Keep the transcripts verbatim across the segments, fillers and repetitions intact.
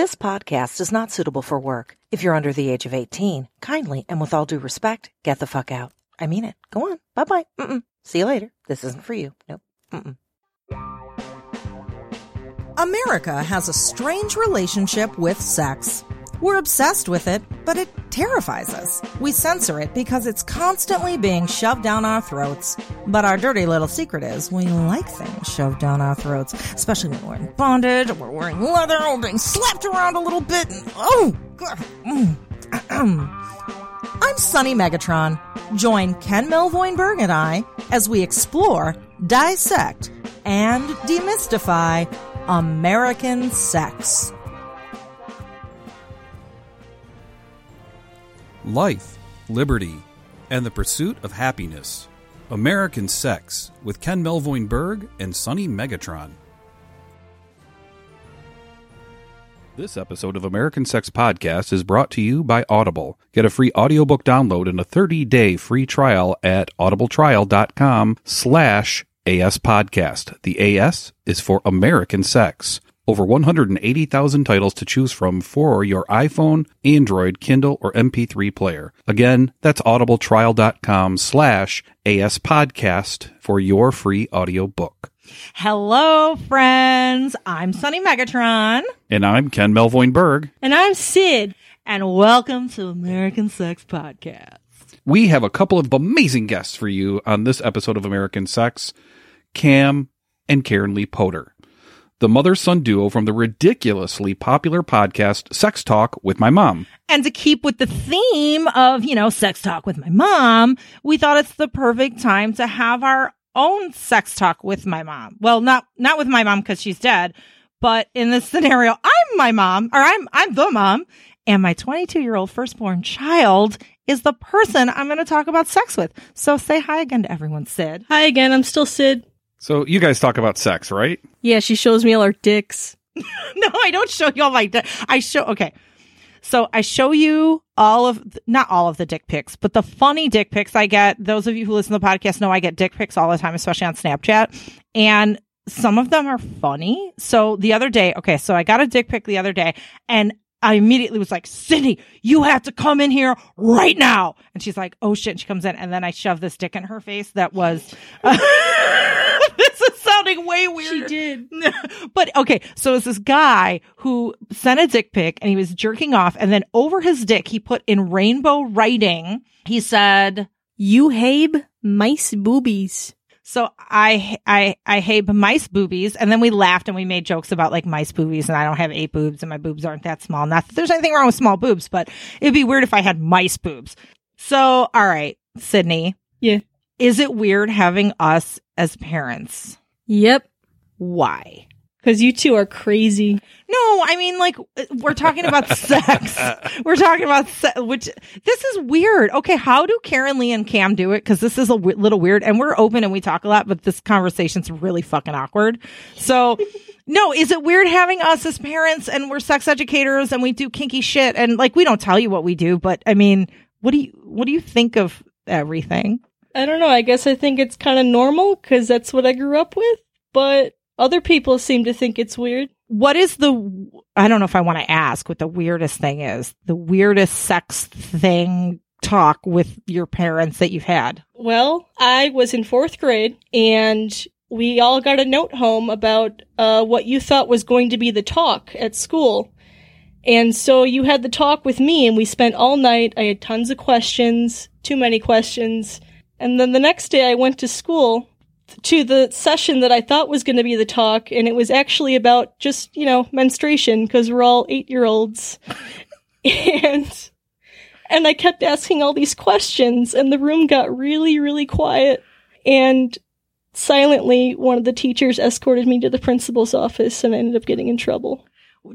This podcast is not suitable for work. If you're under the age of eighteen, kindly and with all due respect, get the fuck out. I mean it. Go on. Bye-bye. Mm-mm. See you later. This isn't for you. Nope. Mm-mm. America has a strange relationship with sex. We're obsessed with it, but it terrifies us. We censor it because it's constantly being shoved down our throats. But our dirty little secret is we like things shoved down our throats, especially when we're in bondage, or we're wearing leather, or being slapped around a little bit. And, oh, God. Mm. I'm Sunny Megatron. Join Ken Melvoin-Berg and I as we explore, dissect, and demystify American sex. Life, liberty, and the pursuit of happiness. American Sex with Ken Melvoin-Berg and Sunny Megatron. This episode of American Sex Podcast is brought to you by Audible. Get a free audiobook download and a thirty-day free trial at audibletrial.com slash ASPodcast. The A S is for American Sex. Over one hundred eighty thousand titles to choose from for your iPhone, Android, Kindle, or M P three player. Again, that's audibletrial.com slash ASPodcast for your free audiobook. Hello, friends. I'm Sunny Megatron. And I'm Ken Melvoin-Berg. And I'm Sid. And welcome to American Sex Podcast. We have a couple of amazing guests for you on this episode of American Sex, Cam and KarenLee Poter, the mother-son duo from the ridiculously popular podcast Sex Talk with My Mom. And to keep with the theme of, you know, Sex Talk with My Mom, we thought it's the perfect time to have our own sex talk with my mom. Well, not not with my mom because she's dead, but in this scenario, I'm my mom, or I'm I'm the mom, and my twenty-two-year-old firstborn child is the person I'm going to talk about sex with. So say hi again to everyone, Sid. Hi again, I'm still Sid. So you guys talk about sex, right? Yeah, she shows me all her dicks. No, I don't show you all my dick. I show, okay. So I show you all of, not all of the dick pics, but the funny dick pics I get. Those of you who listen to the podcast know I get dick pics all the time, especially on Snapchat. And some of them are funny. So the other day, okay, so I got a dick pic the other day and I immediately was like, Cindy, you have to come in here right now. And she's like, oh shit. And she comes in and then I shove this dick in her face. That was, uh, this is sounding way weird. She did. But okay. So it was this guy who sent a dick pic and he was jerking off. And then over his dick, he put in rainbow writing. He said, you habe mice boobies. So I, I, I hate mice boobies. And then we laughed and we made jokes about like mice boobies and I don't have eight boobs and my boobs aren't that small. Not that there's anything wrong with small boobs, but it'd be weird if I had mice boobs. So, all right, Sydney. Yeah. Is it weird having us as parents? Yep. Why? Because you two are crazy. No, I mean, like, we're talking about sex. We're talking about sex, which, this is weird. Okay, how do KarenLee and Cam do it? Because this is a w- little weird, and we're open and we talk a lot, but this conversation's really fucking awkward. So, no, is it weird having us as parents, and we're sex educators, and we do kinky shit, and, like, we don't tell you what we do, but, I mean, what do you, what do you think of everything? I don't know. I guess I think it's kind of normal, because that's what I grew up with, but other people seem to think it's weird. What is the, I don't know if I want to ask what the weirdest thing is, the weirdest sex thing talk with your parents that you've had? Well, I was in fourth grade and we all got a note home about uh, what you thought was going to be the talk at school. And so you had the talk with me and we spent all night. I had tons of questions, too many questions. And then the next day I went to school to the session that I thought was going to be the talk, and it was actually about just, you know, menstruation, because we're all eight-year-olds. and and I kept asking all these questions, and the room got really, really quiet. And silently, one of the teachers escorted me to the principal's office, and I ended up getting in trouble.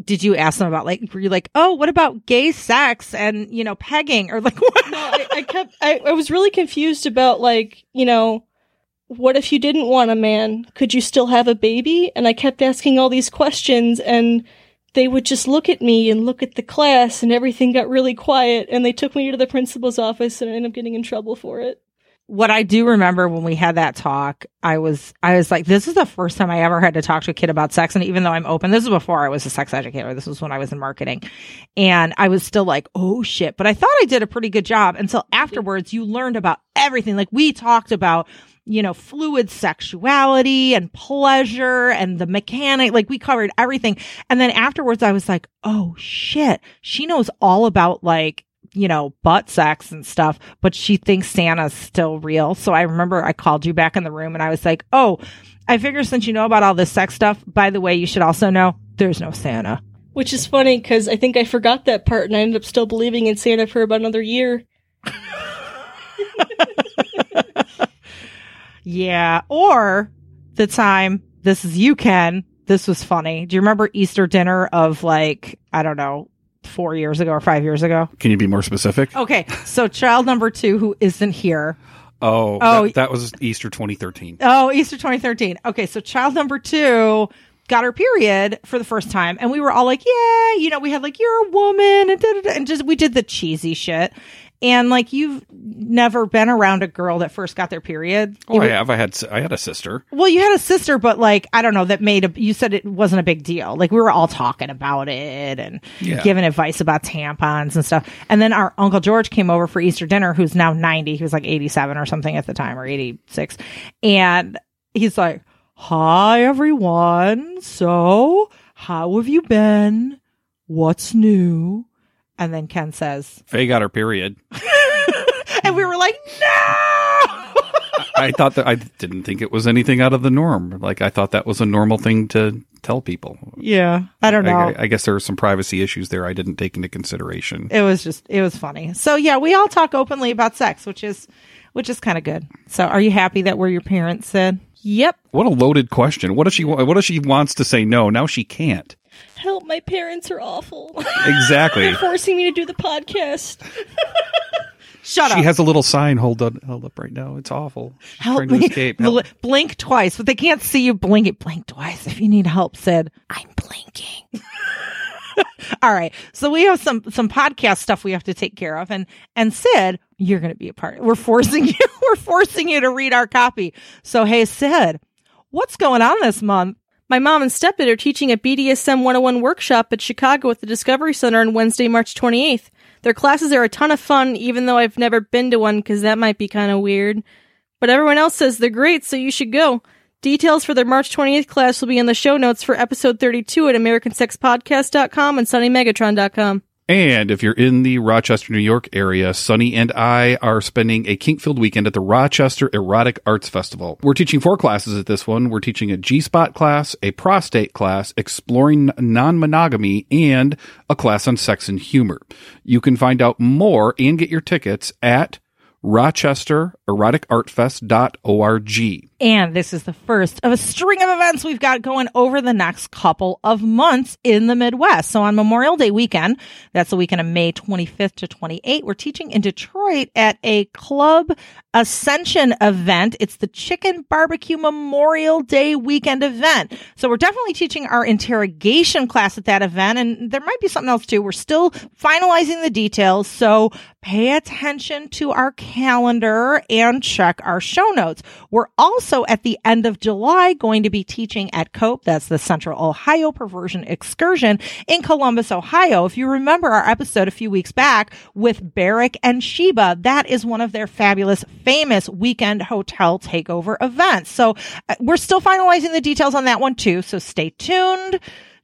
Did you ask them about, like, were you like, oh, what about gay sex and, you know, pegging? Or, like, what? No, I, I kept, I, I was really confused about, like, you know, what if you didn't want a man? Could you still have a baby? And I kept asking all these questions, and they would just look at me and look at the class, and everything got really quiet, and they took me to the principal's office, and I ended up getting in trouble for it. what I do remember when we had that talk, I was I was like, this is the first time I ever had to talk to a kid about sex. And even though I'm open, this is before I was a sex educator. This was when I was in marketing. And I was still like, oh, shit. But I thought I did a pretty good job until afterwards you learned about everything. Like we talked about, you know, fluid sexuality and pleasure and the mechanic, like we covered everything. And then afterwards I was like, oh, shit, she knows all about like, you know, butt sex and stuff, but she thinks Santa's still real. So I remember I called you back in the room and I was like, oh, I figure since you know about all this sex stuff, by the way, you should also know there's no Santa. Which is funny because I think I forgot that part and I ended up still believing in Santa for about another year. Yeah. Or the time, this is you, Ken. This was funny. Do you remember Easter dinner of like, I don't know, four years ago or five years ago? Can you be more specific? Okay, so child number two who isn't here. Oh, oh that, that was Easter twenty thirteen. Oh, Easter twenty thirteen. Okay, so child number two got her period for the first time, and we were all like, yeah, you know, we had like, you're a woman, and, da, da, da, and just we did the cheesy shit. And like, you've never been around a girl that first got their period. Oh, I have. I had I had a sister. Well, you had a sister, but like, I don't know, that made a, you said it wasn't a big deal. Like we were all talking about it and yeah. giving advice about tampons and stuff. And then our Uncle George came over for Easter dinner, who's now ninety. He was like eighty-seven or something at the time, or eighty-six. And he's like, hi, everyone. So how have you been? What's new? And then Ken says, Faye got her period. And we were like, no! I thought that I didn't think it was anything out of the norm. Like, I thought that was a normal thing to tell people. Yeah. I don't know. I, I guess there were some privacy issues there I didn't take into consideration. It was just, it was funny. So, yeah, we all talk openly about sex, which is, which is kind of good. So, are you happy that we're your parents, Sid? Yep. What a loaded question. What if she, what if she wants to say no? Now she can't. Help, my parents are awful. Exactly. They're forcing me to do the podcast. Shut up. She has a little sign hold up, held up right now. It's awful. She's help trying me. To escape. Help. Blink twice, but they can't see you. Blink it. Blink twice. If you need help, Sid, I'm blinking. All right. So we have some some podcast stuff we have to take care of. And and Sid, you're going to be a part. We're forcing you. We're forcing you to read our copy. So, hey, Sid, what's going on this month? My mom and stepdad are teaching a B D S M one oh one workshop at Chicago at the Discovery Center on Wednesday, March twenty-eighth. Their classes are a ton of fun, even though I've never been to one because that might be kind of weird. But everyone else says they're great, so you should go. Details for their March twenty-eighth class will be in the show notes for episode thirty-two at American Sex Podcast dot com and Sunny Megatron dot com. And if you're in the Rochester, New York area, Sunny and I are spending a kink-filled weekend at the Rochester Erotic Arts Festival. We're teaching four classes at this one. We're teaching a G-spot class, a prostate class, exploring non-monogamy, and a class on sex and humor. You can find out more and get your tickets at Rochester Erotic Art Fest dot org. And this is the first of a string of events we've got going over the next couple of months in the Midwest. So on Memorial Day weekend, that's the weekend of May twenty-fifth to twenty-eighth, we're teaching in Detroit at a Club Ascension event. It's the Chicken Barbecue Memorial Day weekend event. So we're definitely teaching our interrogation class at that event. And there might be something else too. We're still finalizing the details. So pay attention to our calendar and check our show notes. We're also at the end of July going to be teaching at COPE. That's the Central Ohio Perversion Excursion in Columbus, Ohio. If you remember our episode a few weeks back with Barrick and Sheba, that is one of their fabulous, famous weekend hotel takeover events. So we're still finalizing the details on that one too. So stay tuned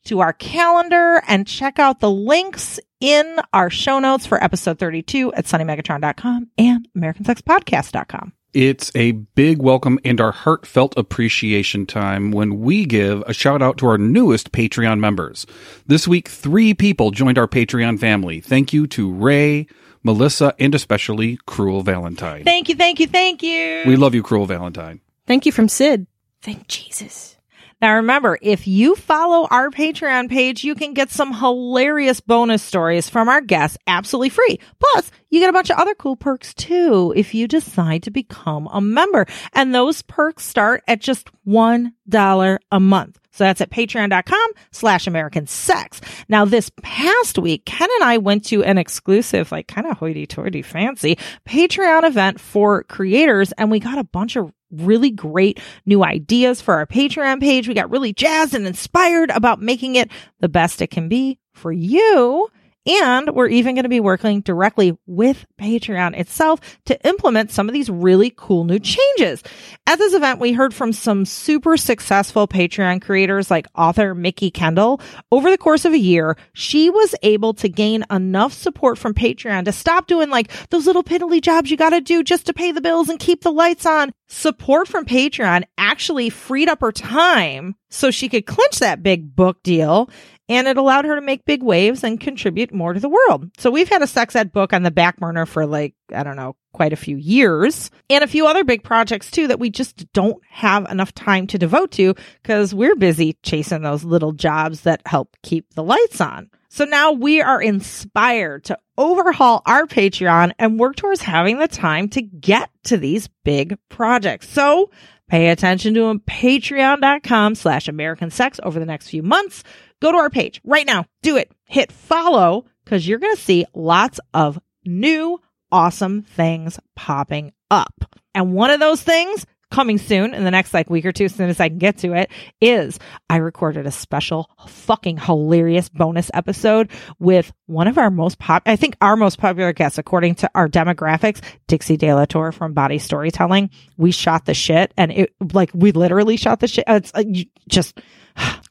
to our calendar and check out the links in our show notes for episode thirty-two at Sunny Megatron dot com and American Sex Podcast dot com. It's a big welcome and our heartfelt appreciation time when we give a shout out to our newest Patreon members. This week, three people joined our Patreon family. Thank you to Ray, Melissa, and especially Cruel Valentine. Thank you, thank you, thank you. We love you, Cruel Valentine. Thank you from Sid. Thank Jesus. Now, remember, if you follow our Patreon page, you can get some hilarious bonus stories from our guests absolutely free. Plus, you get a bunch of other cool perks, too, if you decide to become a member. And those perks start at just one dollar a month. So that's at patreon.com slash American Sex. Now, this past week, Ken and I went to an exclusive, like kind of hoity-toity fancy Patreon event for creators, and we got a bunch of really great new ideas for our Patreon page. We got really jazzed and inspired about making it the best it can be for you. And we're even going to be working directly with Patreon itself to implement some of these really cool new changes. At this event, we heard from some super successful Patreon creators like author Mickey Kendall. Over the course of a year, she was able to gain enough support from Patreon to stop doing like those little piddly jobs you got to do just to pay the bills and keep the lights on. Support from Patreon actually freed up her time so she could clinch that big book deal. And it allowed her to make big waves and contribute more to the world. So we've had a sex ed book on the back burner for like, I don't know, quite a few years. And a few other big projects too that we just don't have enough time to devote to because we're busy chasing those little jobs that help keep the lights on. So now we are inspired to overhaul our Patreon and work towards having the time to get to these big projects. So pay attention to them, patreon.com slash American Sex over the next few months. Go to our page right now. Do it. Hit follow because you're going to see lots of new awesome things popping up. And one of those things coming soon in the next like week or two, as soon as I can get to it, is I recorded a special fucking hilarious bonus episode with one of our most pop, I think our most popular guests, according to our demographics, Dixie De La Tour from Body Storytelling. We shot the shit and it like, we literally shot the shit. It's uh, you just...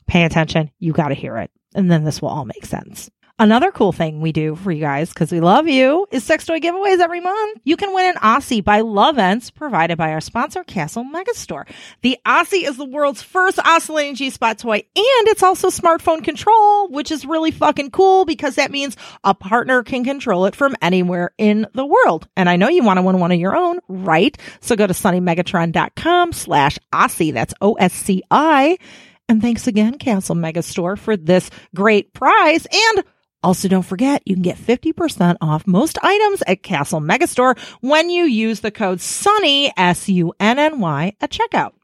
Pay attention. You got to hear it. And then this will all make sense. Another cool thing we do for you guys, because we love you, is sex toy giveaways every month. You can win an Osci by Lovense provided by our sponsor, Castle Megastore. The Osci is the world's first oscillating G-spot toy, and it's also smartphone control, which is really fucking cool because that means a partner can control it from anywhere in the world. And I know you want to win one of your own, right? So go to sunny megatron dot com slash Osci. That's O S C I. And thanks again, Castle Megastore, for this great prize. And also don't forget, you can get fifty percent off most items at Castle Megastore when you use the code SUNNY, S U N N Y, at checkout.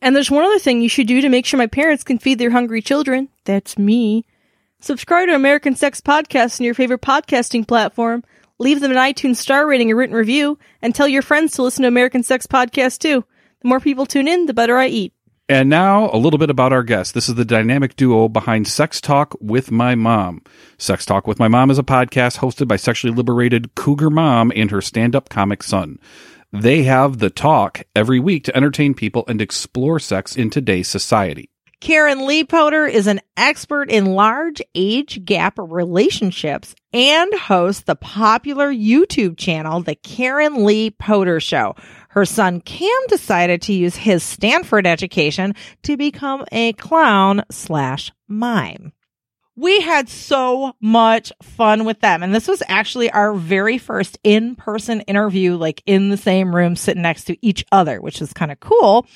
And there's one other thing you should do to make sure my parents can feed their hungry children. That's me. Subscribe to American Sex Podcast on your favorite podcasting platform. Leave them an iTunes star rating or written review. And tell your friends to listen to American Sex Podcast, too. The more people tune in, the better I eat. And now, a little bit about our guest. This is the dynamic duo behind Sex Talk with My Mom. Sex Talk with My Mom is a podcast hosted by sexually liberated cougar mom and her stand-up comic son. They have the talk every week to entertain people and explore sex in today's society. KarenLee Poter is an expert in large age gap relationships and hosts the popular YouTube channel, The KarenLee Poter Show. Her son Cam decided to use his Stanford education to become a clown slash mime. We had so much fun with them. And this was actually our very first in-person interview, like in the same room, sitting next to each other, which is kind of cool.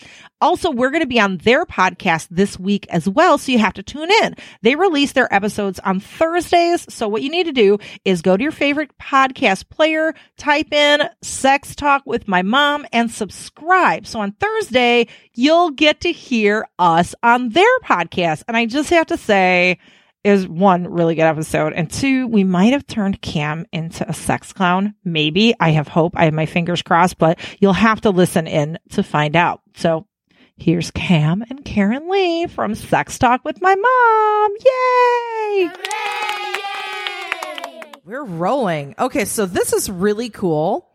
Also, we're going to be on their podcast this week as well, so you have to tune in. They release their episodes on Thursdays, so what you need to do is go to your favorite podcast player, type in Sex Talk with My Mom, and subscribe. So on Thursday, you'll get to hear us on their podcast. And I just have to say, is one really good episode, and two, we might have turned Cam into a sex clown. Maybe. I have hope. I have my fingers crossed, but you'll have to listen in to find out. So here's Cam and KarenLee from Sex Talk with My Mom. Yay! Hooray, yay! We're rolling. Okay, so this is really cool.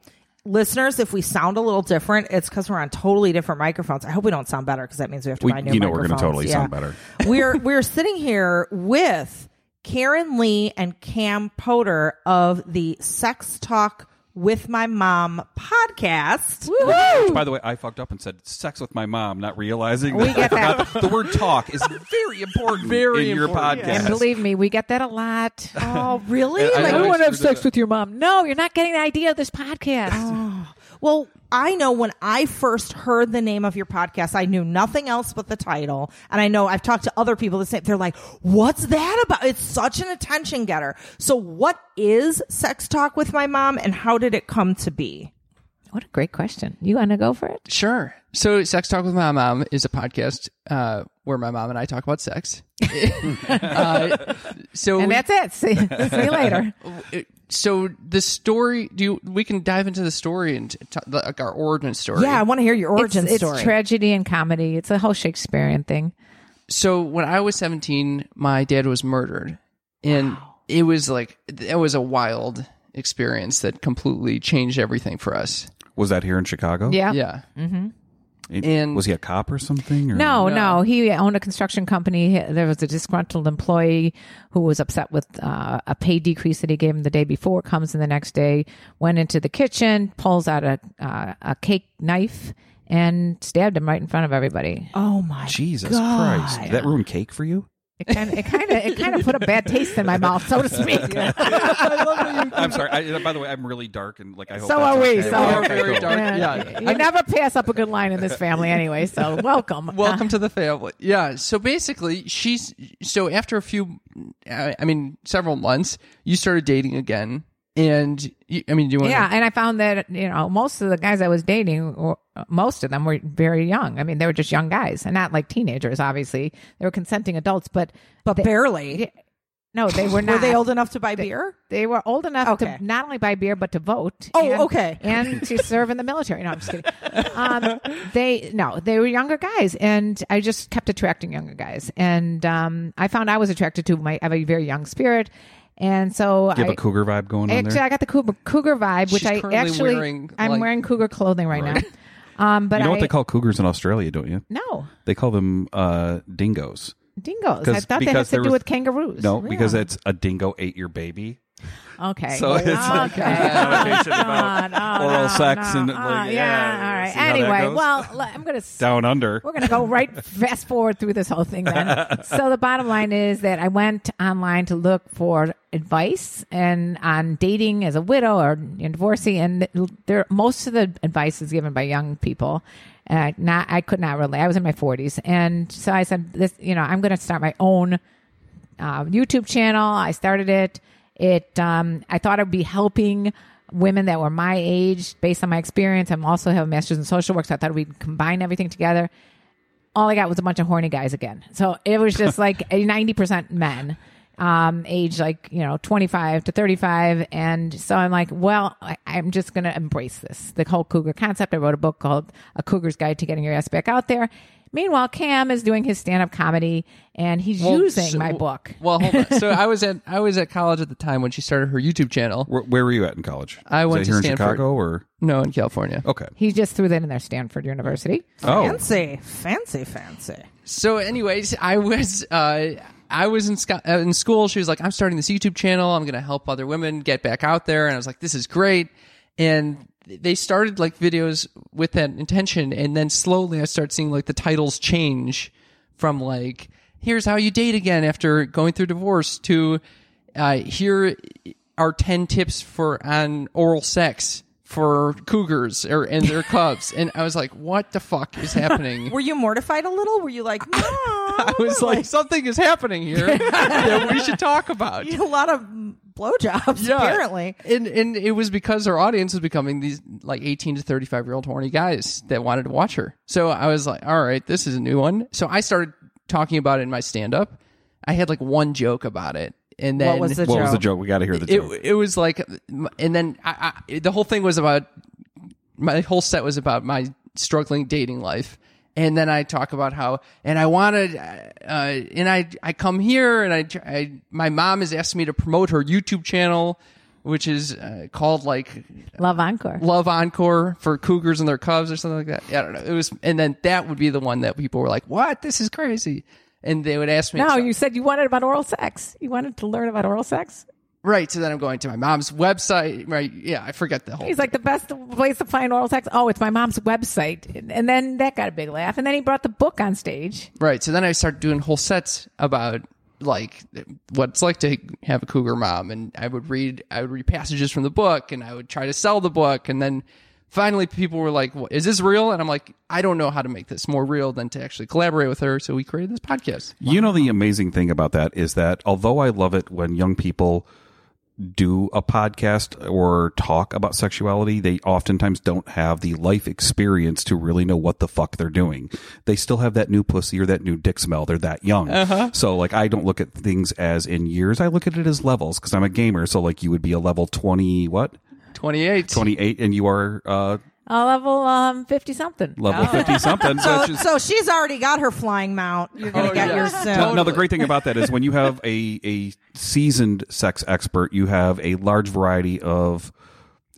Listeners, if we sound a little different, it's because we're on totally different microphones. I hope we don't sound better because that means we have to we, buy new you know microphones. We're going to totally yeah. sound better. we're we're sitting here with KarenLee and Cam Poter of the Sex Talk with My Mom podcast. Which, which, by the way, I fucked up and said sex with my mom, not realizing that, we get that. The word talk is very important very in important, your podcast. And believe me, we get that a lot. Oh, really? Like, I, I want to have sex with your mom. No, you're not getting the idea of this podcast. Oh. Well, I know when I first heard the name of your podcast, I knew nothing else but the title. And I know I've talked to other people that say, they're like, what's that about? It's such an attention getter. So what is Sex Talk with My Mom and how did it come to be? What a great question. You want to go for it? Sure. So Sex Talk with My Mom is a podcast uh, where my mom and I talk about sex. uh, so And we, that's it. See, see you later. So the story, do you, we can dive into the story and t- like our origin story. Yeah, I want to hear your origin it's, story. It's tragedy and comedy. It's a whole Shakespearean thing. So when I was seventeen, my dad was murdered. And wow. it was like, it was a wild experience that completely changed everything for us. Was that here in Chicago? Yeah. Yeah. Mm-hmm. It, and was he a cop or something? Or? No, no, no. He owned a construction company. There was a disgruntled employee who was upset with uh, a pay decrease that he gave him the day before, comes in the next day, went into the kitchen, pulls out a uh, a cake knife, and stabbed him right in front of everybody. Oh, my Jesus God. Christ. Did that ruin cake for you? It kind of, it kind of, it kind of put a bad taste in my mouth, so to speak. I love that you I'm sorry. I, by the way, I'm really dark, and like I hope. So that's are we? Okay. So are okay, very cool. dark. Yeah. yeah. You I never pass up a good line in this family, anyway. So welcome, welcome to the family. Yeah. So basically, she's. So after a few, I mean, several months, you started dating again, and you, I mean, do you want? Yeah, to... and I found that you know most of the guys I was dating. Were, Most of them were very young. I mean, they were just young guys and not like teenagers, obviously. They were consenting adults, but... But they, barely. No, they were not. Were they old enough to buy they, beer? They were old enough okay. to not only buy beer, but to vote. Oh, and, okay. And to serve in the military. No, I'm just kidding. Um, they, no, they were younger guys. And I just kept attracting younger guys. And um, I found I was attracted to my I have a very young spirit. And so you have I, a cougar vibe going on actually, there? I got the cougar, cougar vibe, which She's I actually... Wearing, I'm like, wearing cougar clothing right, right. now. Um, but you know I, what they call cougars in Australia, don't you? No. They call them uh, dingoes. Dingoes. I thought that had to do was, with kangaroos. No, yeah. Because it's a dingo ate your baby. Okay. So well, it's okay. Like, oh, about no, oral no, sex. No. And like, uh, yeah, yeah, all right. Anyway, well, I'm going to... Down under. We're going to go right fast forward through this whole thing then. So the bottom line is that I went online to look for advice and on dating as a widow or divorcee, and there most of the advice is given by young people. Uh, not I could not relate. I was in my forties, and so I said, "This, you know, I'm going to start my own uh, YouTube channel." I started it. It um, I thought it would be helping women that were my age, based on my experience. I'm also have a master's in social work, so I thought we'd combine everything together. All I got was a bunch of horny guys again. So it was just like ninety percent men. Um, age like, you know, twenty-five to thirty-five. And so I'm like, well, I, I'm just going to embrace this, the whole cougar concept. I wrote a book called A Cougar's Guide to Getting Your Ass Back Out There. Meanwhile, Cam is doing his stand-up comedy, and he's well, using so, my book. Well, hold on. So I was at I was at college at the time when she started her YouTube channel. Where, where were you at in college? I was went that to here Stanford. In Chicago or no, in California. Okay, he just threw that in there. Stanford University. Oh, fancy, fancy, fancy. So, anyways, I was uh, I was in, sco- uh, in school. She was like, "I'm starting this YouTube channel. I'm going to help other women get back out there." And I was like, "This is great." And they started like videos with that intention, and then slowly I start seeing like the titles change from like "Here's how you date again after going through divorce" to uh, "Here are ten tips for on oral sex for cougars or and their cubs," and I was like, "What the fuck is happening?" Were you mortified a little? Were you like, "No"? I was like, like, "Something is happening here that we should talk about." A lot of blowjobs, yeah. Apparently. And and it was because her audience was becoming these like eighteen to thirty-five year old horny guys that wanted to watch her. So I was like, all right, this is a new one. So I started talking about it in my stand-up. I had like one joke about it. And then what was the, what joke? Was the joke? We got to hear the joke. It, it was like, and then I, I, the whole thing was about, my whole set was about my struggling dating life. And then I talk about how, and I wanted, uh, and I, I come here, and I, I, my mom has asked me to promote her YouTube channel, which is uh, called like Love Encore, Love Encore for cougars and their cubs or something like that. Yeah, I don't know. It was, and then that would be the one that people were like, "What? This is crazy," and they would ask me. No, you said you wanted about oral sex. You wanted to learn about oral sex. Right, so then I'm going to my mom's website. Right, yeah, I forget the whole. He's thing. Like the best place to find oral sex. Oh, it's my mom's website, and, and then that got a big laugh. And then he brought the book on stage. Right, so then I started doing whole sets about like what it's like to have a cougar mom, and I would read, I would read passages from the book, and I would try to sell the book, and then finally people were like, well, "Is this real?" And I'm like, "I don't know how to make this more real than to actually collaborate with her." So we created this podcast. Wow. You know, the amazing thing about that is that although I love it when young people do a podcast or talk about sexuality, they oftentimes don't have the life experience to really know what the fuck they're doing. They still have that new pussy or that new dick smell. They're that young. Uh-huh. So like, I don't look at things as in years. I look at it as levels, because I'm a gamer. So like, you would be a level twenty, what? twenty-eight. twenty-eight, and you are... uh I'll level um fifty something. Level oh. fifty something. So, so, so she's already got her flying mount. You're gonna oh, get yeah. yours soon. Totally. Now the great thing about that is when you have a a seasoned sex expert, you have a large variety of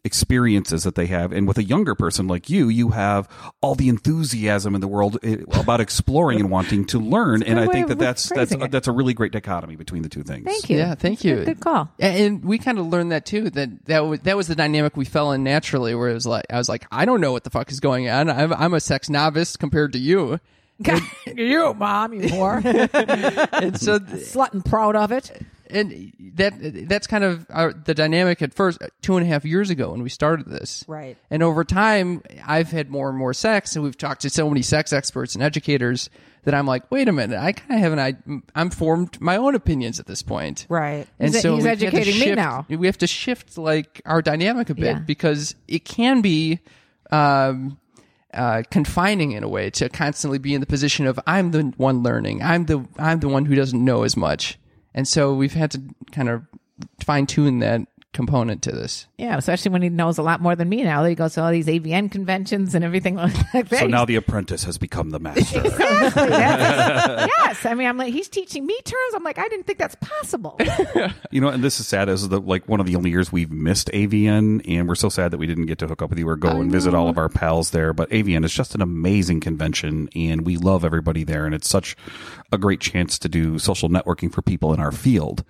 experiences that they have, and with a younger person like you, you have all the enthusiasm in the world about exploring and wanting to learn. And I think that that's that's a, that's a really great dichotomy between the two things. Thank you. Yeah, thank you. Good call. And we kind of learned that too. That that was, that was the dynamic we fell in naturally, where it was like I was like, I don't know what the fuck is going on. I'm, I'm a sex novice compared to you. You mom, you whore. And so th- slut and proud of it. And that that's kind of our, the dynamic at first, two and a half years ago when we started this. Right. And over time, I've had more and more sex, and we've talked to so many sex experts and educators that I'm like, wait a minute, I kind of have an idea. I'm formed my own opinions at this point. Right. And he's, so he's educating shift, me now. We have to shift like our dynamic a bit yeah. because it can be... Um, Uh, confining in a way to constantly be in the position of I'm the one learning, I'm the I'm the one who doesn't know as much, and so we've had to kind of fine tune that component to this. Yeah, especially when he knows a lot more than me now. He goes to all these A V N conventions and everything like that. So now the apprentice has become the master. Exactly. Yes. Yes, I mean, I'm like he's teaching me terms. I'm like I didn't think that's possible. You know, and this is sad. This is the, like one of the only years we've missed A V N, and we're so sad that we didn't get to hook up with you or go oh, and visit no. all of our pals there. But A V N is just an amazing convention, and we love everybody there, and it's such a great chance to do social networking for people in our field.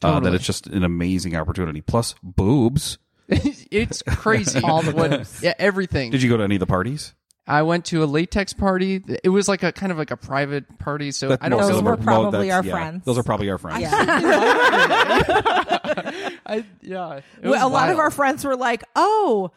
Totally. Uh, that it's just an amazing opportunity. Plus, boobs. It's crazy. All the boobs. Yeah, everything. Did you go to any of the parties? I went to a latex party. It was like a kind of like a private party. So that's I don't know. Those were probably no, our yeah, friends. Those are probably our friends. Yeah. I, yeah well, a wild. lot of our friends were like, oh,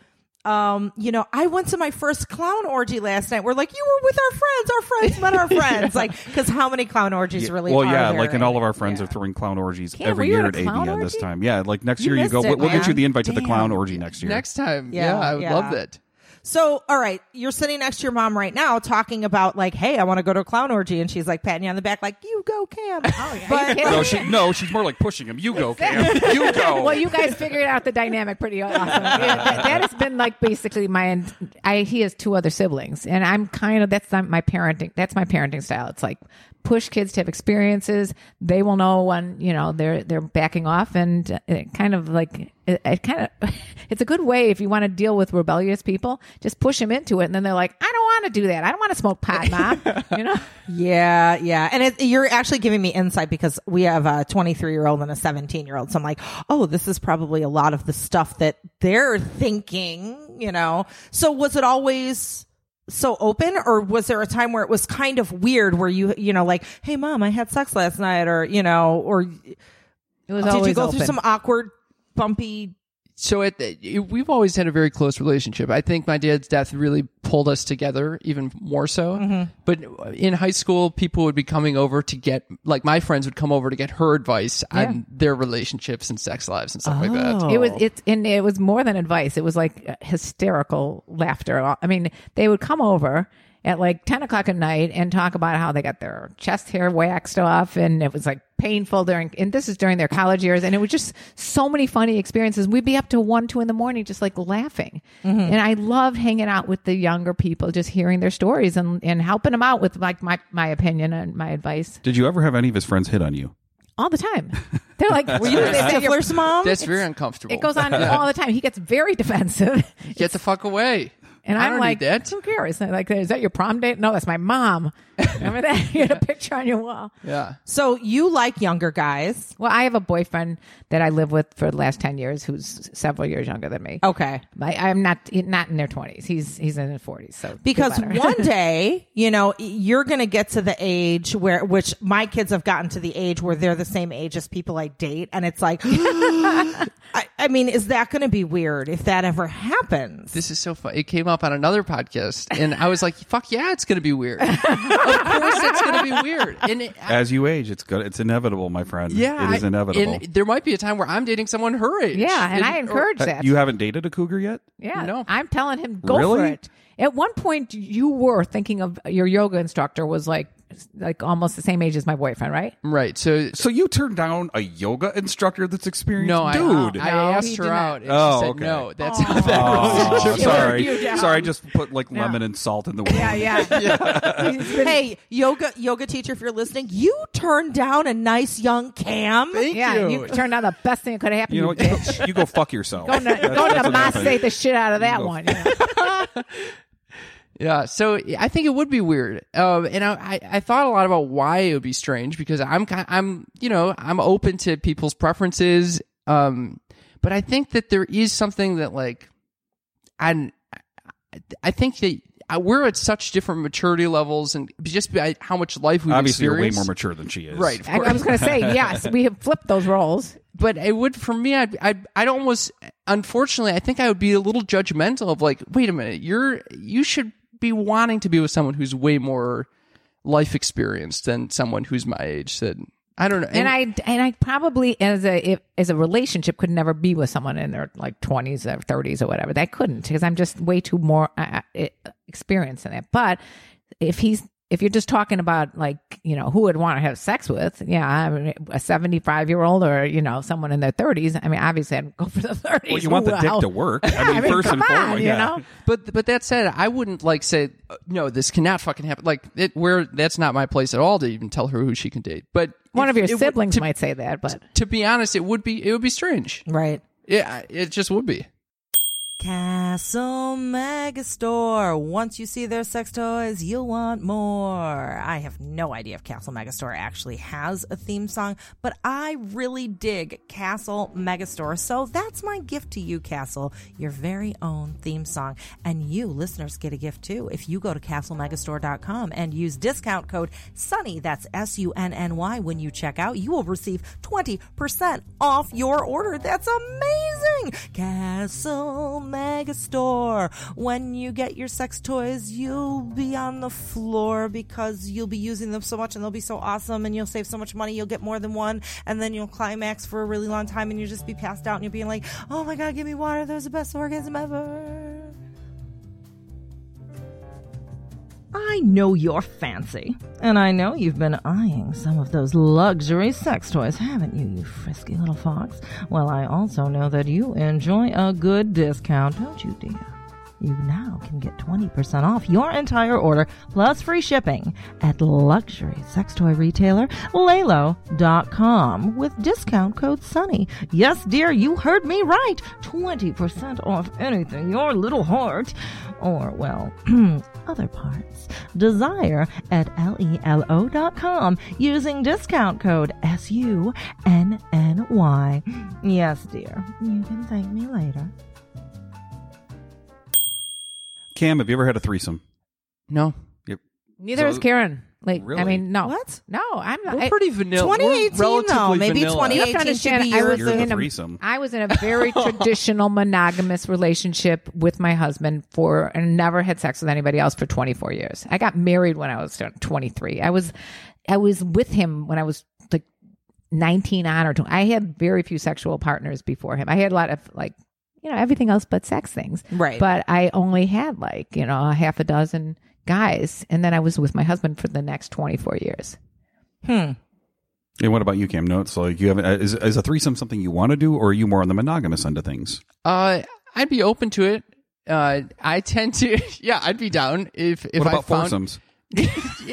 um, you know, I went to my first clown orgy last night. We're like, you were with our friends. Our friends met our friends. Yeah. Like, because how many clown orgies yeah. really well, are yeah, there? Like, and right? all of our friends yeah. are throwing clown orgies Cam, every year at A V N this time. Yeah, like next you year you go, it, we'll, we'll get you the invite Damn. to the clown orgy next year. Next time. Yeah, yeah I would yeah. love that. So, all right, you're sitting next to your mom right now talking about like, hey, I want to go to a clown orgy. And she's like patting you on the back like, you go, Cam. Oh, yeah. But, no, she, no, she's more like pushing him. You go, Cam. You go. Well, you guys figured out the dynamic pretty awesome. Yeah, that, that has been like basically my, I, he has two other siblings. And I'm kind of, that's not my parenting, that's my parenting style. It's like push kids to have experiences. They will know when, you know, they're, they're backing off and it kind of like... It, it kind of, it's a good way if you want to deal with rebellious people. Just push them into it, and then they're like, "I don't want to do that. I don't want to smoke pot, mom." You know? Yeah, yeah. And it, you're actually giving me insight because we have a twenty-three year old and a seventeen year old. So I'm like, "Oh, this is probably a lot of the stuff that they're thinking." You know? So was it always so open, or was there a time where it was kind of weird, where you, you know, like, "Hey, mom, I had sex last night," or you know, or it was did you go open. through some awkward? bumpy so it, it we've always had a very close relationship. I think my dad's death really pulled us together even more so. Mm-hmm. But in high school, people would be coming over to get, like my friends would come over to get her advice yeah. on their relationships and sex lives and stuff oh. like that. It was it's and it was more than advice. It was like hysterical laughter. I mean, they would come over at like ten o'clock at night and talk about how they got their chest hair waxed off. And it was like painful during, and this is during their college years. And it was just so many funny experiences. We'd be up to one, two in the morning, just like laughing. Mm-hmm. And I loved hanging out with the younger people, just hearing their stories and, and helping them out with like my, my opinion and my advice. Did you ever have any of his friends hit on you? All the time. They're like, were you a stifler's mom? That's it's, very uncomfortable. It goes on yeah. all the time. He gets very defensive. Get the fuck away. And I'm like, who cares? Like, is that your prom date? No, that's my mom. Remember that? You had a picture on your wall. Yeah. So you like younger guys. Well, I have a boyfriend that I live with for the last ten years who's several years younger than me. Okay. I, I'm not not in their twenties. He's he's in his forties. So because one day, you know, you're going to get to the age where, which my kids have gotten to the age where they're the same age as people I date. And it's like, I, I mean, is that going to be weird if that ever happens? This is so fun. It came up on another podcast, and I was like, fuck yeah, it's going to be weird. Of course it's going to be weird. And it, I, As you age, it's good. It's inevitable, my friend. Yeah. It is inevitable. I, and there might be a time where I'm dating someone her age. Yeah, and, and I encourage or, that. You haven't dated a cougar yet? Yeah. No. I'm telling him, go really? for it. At one point, you were thinking of your yoga instructor was like, like almost the same age as my boyfriend, right? Right. So so you turned down a yoga instructor that's experienced? No, I, Dude. I, I asked her out and oh, she said okay. no. That's oh. how that goes. Oh, sorry. Sorry, I just put like no. lemon and salt in the world. Yeah, yeah. yeah. Hey, yoga yoga teacher, if you're listening, you turned down a nice young Cam. Thank yeah, you. you turned down the best thing that could have happened. You know what? You, go, you go fuck yourself. Go namaste the shit out of that you one. Yeah. Yeah, so I think it would be weird, um, and I, I thought a lot about why it would be strange because I'm I'm you know I'm open to people's preferences, um, but I think that there is something that like I I think that we're at such different maturity levels and just by how much life we've obviously experienced. You're way more mature than she is, right? I, I was going to say yes, we have flipped those roles. But it would, for me, I'd, I'd, I'd almost, unfortunately, I think I would be a little judgmental of like, wait a minute, you're, you should be wanting to be with someone who's way more life experienced than someone who's my age. That I don't know. And, and I, and I probably as a, if, as a relationship could never be with someone in their like twenties or thirties or whatever. That couldn't, because I'm just way too more uh, experienced in that. But if he's, if you're just talking about like, you know, who would want to have sex with, yeah, I mean, a seventy-five year old or, you know, someone in their thirties. I mean, obviously I'd go for the thirties. Well, you want the dick to work. I mean, I mean first and foremost, you yeah. know. But but that said, I wouldn't like say, no, this cannot fucking happen. Like it, where that's not my place at all to even tell her who she can date. But one if, of your siblings would, to, might say that. But to, to be honest, it would be it would be strange, right? Yeah, it just would be. Castle Megastore. Once you see their sex toys, you'll want more. I have no idea if Castle Megastore actually has a theme song, but I really dig Castle Megastore. So that's my gift to you, Castle, your very own theme song. And you listeners get a gift too if you go to castle megastore dot com and use discount code SUNNY, that's S U N N Y, when you check out. You will receive twenty percent off your order. That's amazing. Castle Megastore. When you get your sex toys, you'll be on the floor because you'll be using them so much and they'll be so awesome and you'll save so much money. You'll get more than one and then you'll climax for a really long time and you'll just be passed out and you'll be like, oh my God, give me water. That was the best orgasm ever. I know you're fancy, and I know you've been eyeing some of those luxury sex toys, haven't you, you frisky little fox? Well, I also know that you enjoy a good discount, don't you, dear? You now can get twenty percent off your entire order, plus free shipping, at luxury sex toy retailer Lalo dot com with discount code SUNNY. Yes, dear, you heard me right. twenty percent off anything your little heart, or, well, other parts, desire at L E L O dot com using discount code S U N N Y. Yes, dear, you can thank me later. Cam, have you ever had a threesome? No. Yep. Neither so, is Karen. Like, really? I mean, no. What? No, I'm not. We're pretty vanilla. twenty eighteen, though. Maybe vanilla. twenty eighteen should be your threesome. I was in a very traditional monogamous relationship with my husband for, and never had sex with anybody else for twenty-four years. I got married when I was twenty-three. I was, I was with him when I was like nineteen on or twenty. I had very few sexual partners before him. I had a lot of like, you know, everything else but sex things. Right. But I only had like, you know, a half a dozen guys. And then I was with my husband for the next twenty-four years. Hmm. And what about you, Cam? No, it's like you haven't, is, is a threesome something you want to do, or are you more on the monogamous end of things? Uh, I'd be open to it. Uh, I tend to, yeah, I'd be down if, if what about I found... foursomes?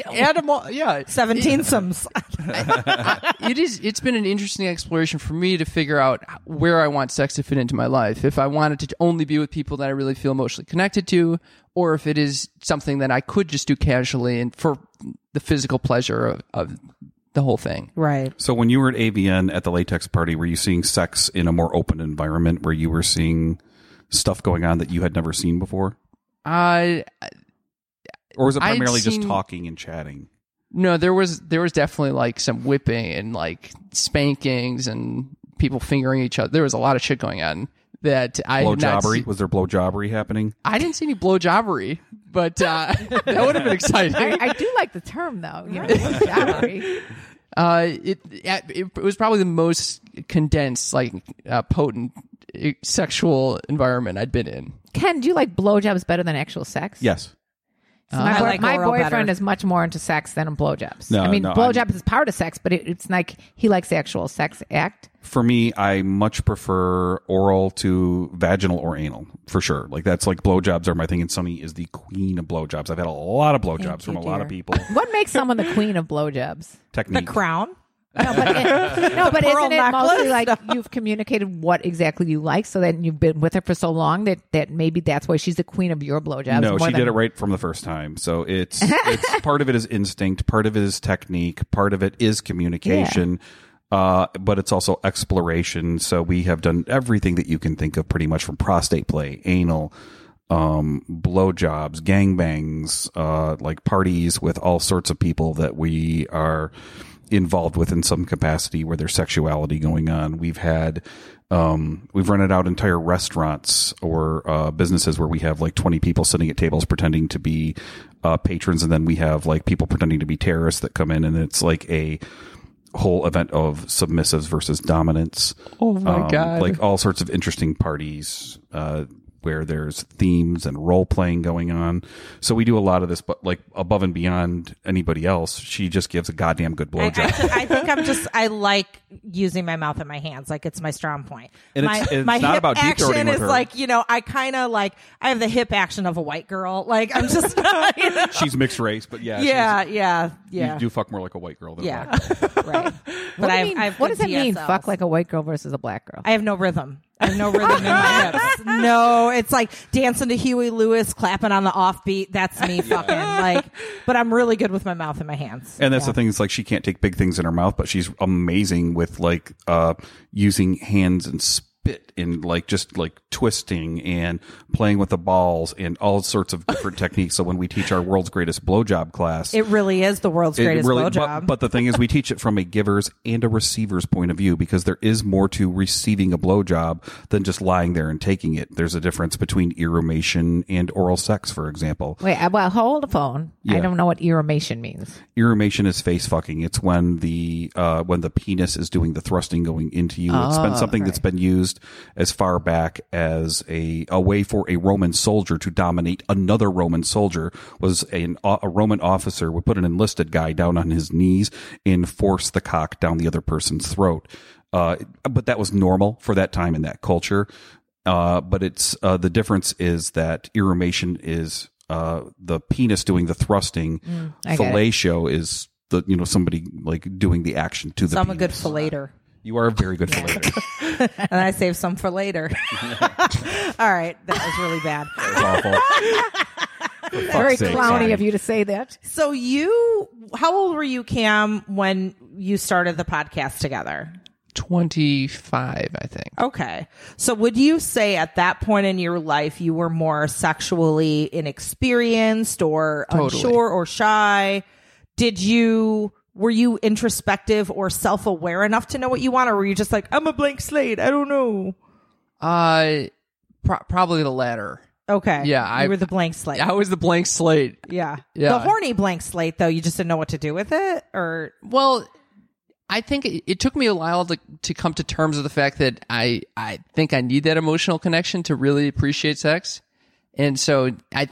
Animal, yeah, seventeen-somes. It is. It's been an interesting exploration for me to figure out where I want sex to fit into my life. If I wanted to only be with people that I really feel emotionally connected to, or if it is something that I could just do casually and for the physical pleasure of, of the whole thing. Right. So when you were at A V N at the latex party, were you seeing sex in a more open environment where you were seeing stuff going on that you had never seen before? I. Uh, Or was it primarily seen, just talking and chatting? No, there was there was definitely like some whipping and like spankings and people fingering each other. There was a lot of shit going on that I blow jobbery. Was there blow jobbery happening? I didn't see any blow jobbery, but uh, that would have been exciting. I, I do like the term though. You know, blow jobbery. Uh, it, it it was probably the most condensed, like uh, potent sexual environment I'd been in. Ken, do you like blowjobs better than actual sex? Yes. So uh, my boy, like my boyfriend better. is much more into sex than blowjobs. No, I mean, no, blowjobs is part of sex, but it, it's like he likes the actual sex act. For me, I much prefer oral to vaginal or anal, for sure. Like, that's like blowjobs are my thing, and Sunny is the queen of blowjobs. I've had a lot of blowjobs from a dear. lot of people. What makes someone the queen of blowjobs? Technique. The crown? No, but, it, no, but isn't it necklace? mostly like no. you've communicated what exactly you like, so then you've been with her for so long that, that maybe that's why she's the queen of your blowjobs. No, more she than... did it right from the first time. So it's, it's part of it is instinct, part of it is technique, part of it is communication, yeah. uh, but it's also exploration. So we have done everything that you can think of pretty much, from prostate play, anal, um, blowjobs, gangbangs, uh, like parties with all sorts of people that we are... involved with in some capacity where there's sexuality going on. We've had, um, we've rented out entire restaurants or uh, businesses where we have like twenty people sitting at tables pretending to be uh, patrons. And then we have like people pretending to be terrorists that come in, and it's like a whole event of submissives versus dominance. Oh my um, God. Like all sorts of interesting parties, uh, where there's themes and role playing going on. So we do a lot of this, but like above and beyond anybody else, she just gives a goddamn good blowjob. I, I, th- I think I'm just, I like using my mouth and my hands. Like, it's my strong point. And my, it's, it's my not hip about deep throating with her. Like, you know, I kind of like, I have the hip action of a white girl. Like, I'm just not, you know? She's mixed race, but yeah. Yeah, yeah, yeah. You do fuck more like a white girl than yeah. a black girl. Right. But what I, do mean, I have what does that mean? Fuck like a white girl versus a black girl? I have no rhythm. I have no rhythm in my hips. No, it's like dancing to Huey Lewis, clapping on the offbeat. That's me yeah. fucking like, but I'm really good with my mouth and my hands. And that's yeah. the thing. It's like, she can't take big things in her mouth, but she's amazing with like uh, using hands and spit and like just like twisting and playing with the balls and all sorts of different techniques. So when we teach our world's greatest blowjob class, it really is the world's greatest really, blowjob. But, but the thing is, we teach it from a giver's and a receiver's point of view, because there is more to receiving a blowjob than just lying there and taking it. There's a difference between eromation and oral sex, for example. Wait, well, hold the phone. Yeah. I don't know what eromation means. Eromation is face fucking. It's when the uh, when the penis is doing the thrusting going into you. Oh, it's been something right. that's been used as far back as a, a way for a Roman soldier to dominate another Roman soldier. Was an, a Roman officer would put an enlisted guy down on his knees and force the cock down the other person's throat. Uh, but that was normal for that time in that culture. Uh, but it's uh, the difference is that eromation is uh, the penis doing the thrusting. Mm, fellatio is the you know somebody like doing the action to the penis. So I'm a good fellator. You are a very good for later. And I saved some for later. All right. That was really bad. That was awful. Very sake, clowny sorry. of you to say that. So you, how old were you, Cam, when you started the podcast together? twenty-five, I think. Okay. So would you say at that point in your life, you were more sexually inexperienced or totally. unsure or shy? Did you... Were you introspective or self-aware enough to know what you want, or were you just like, I'm a blank slate, I don't know? Uh, pro- probably the latter. Okay. Yeah. You I, were the blank slate. I was the blank slate. Yeah. yeah. The horny blank slate, though, you just didn't know what to do with it? Or Well, I think it, it took me a while to, to come to terms with the fact that I, I think I need that emotional connection to really appreciate sex. And so I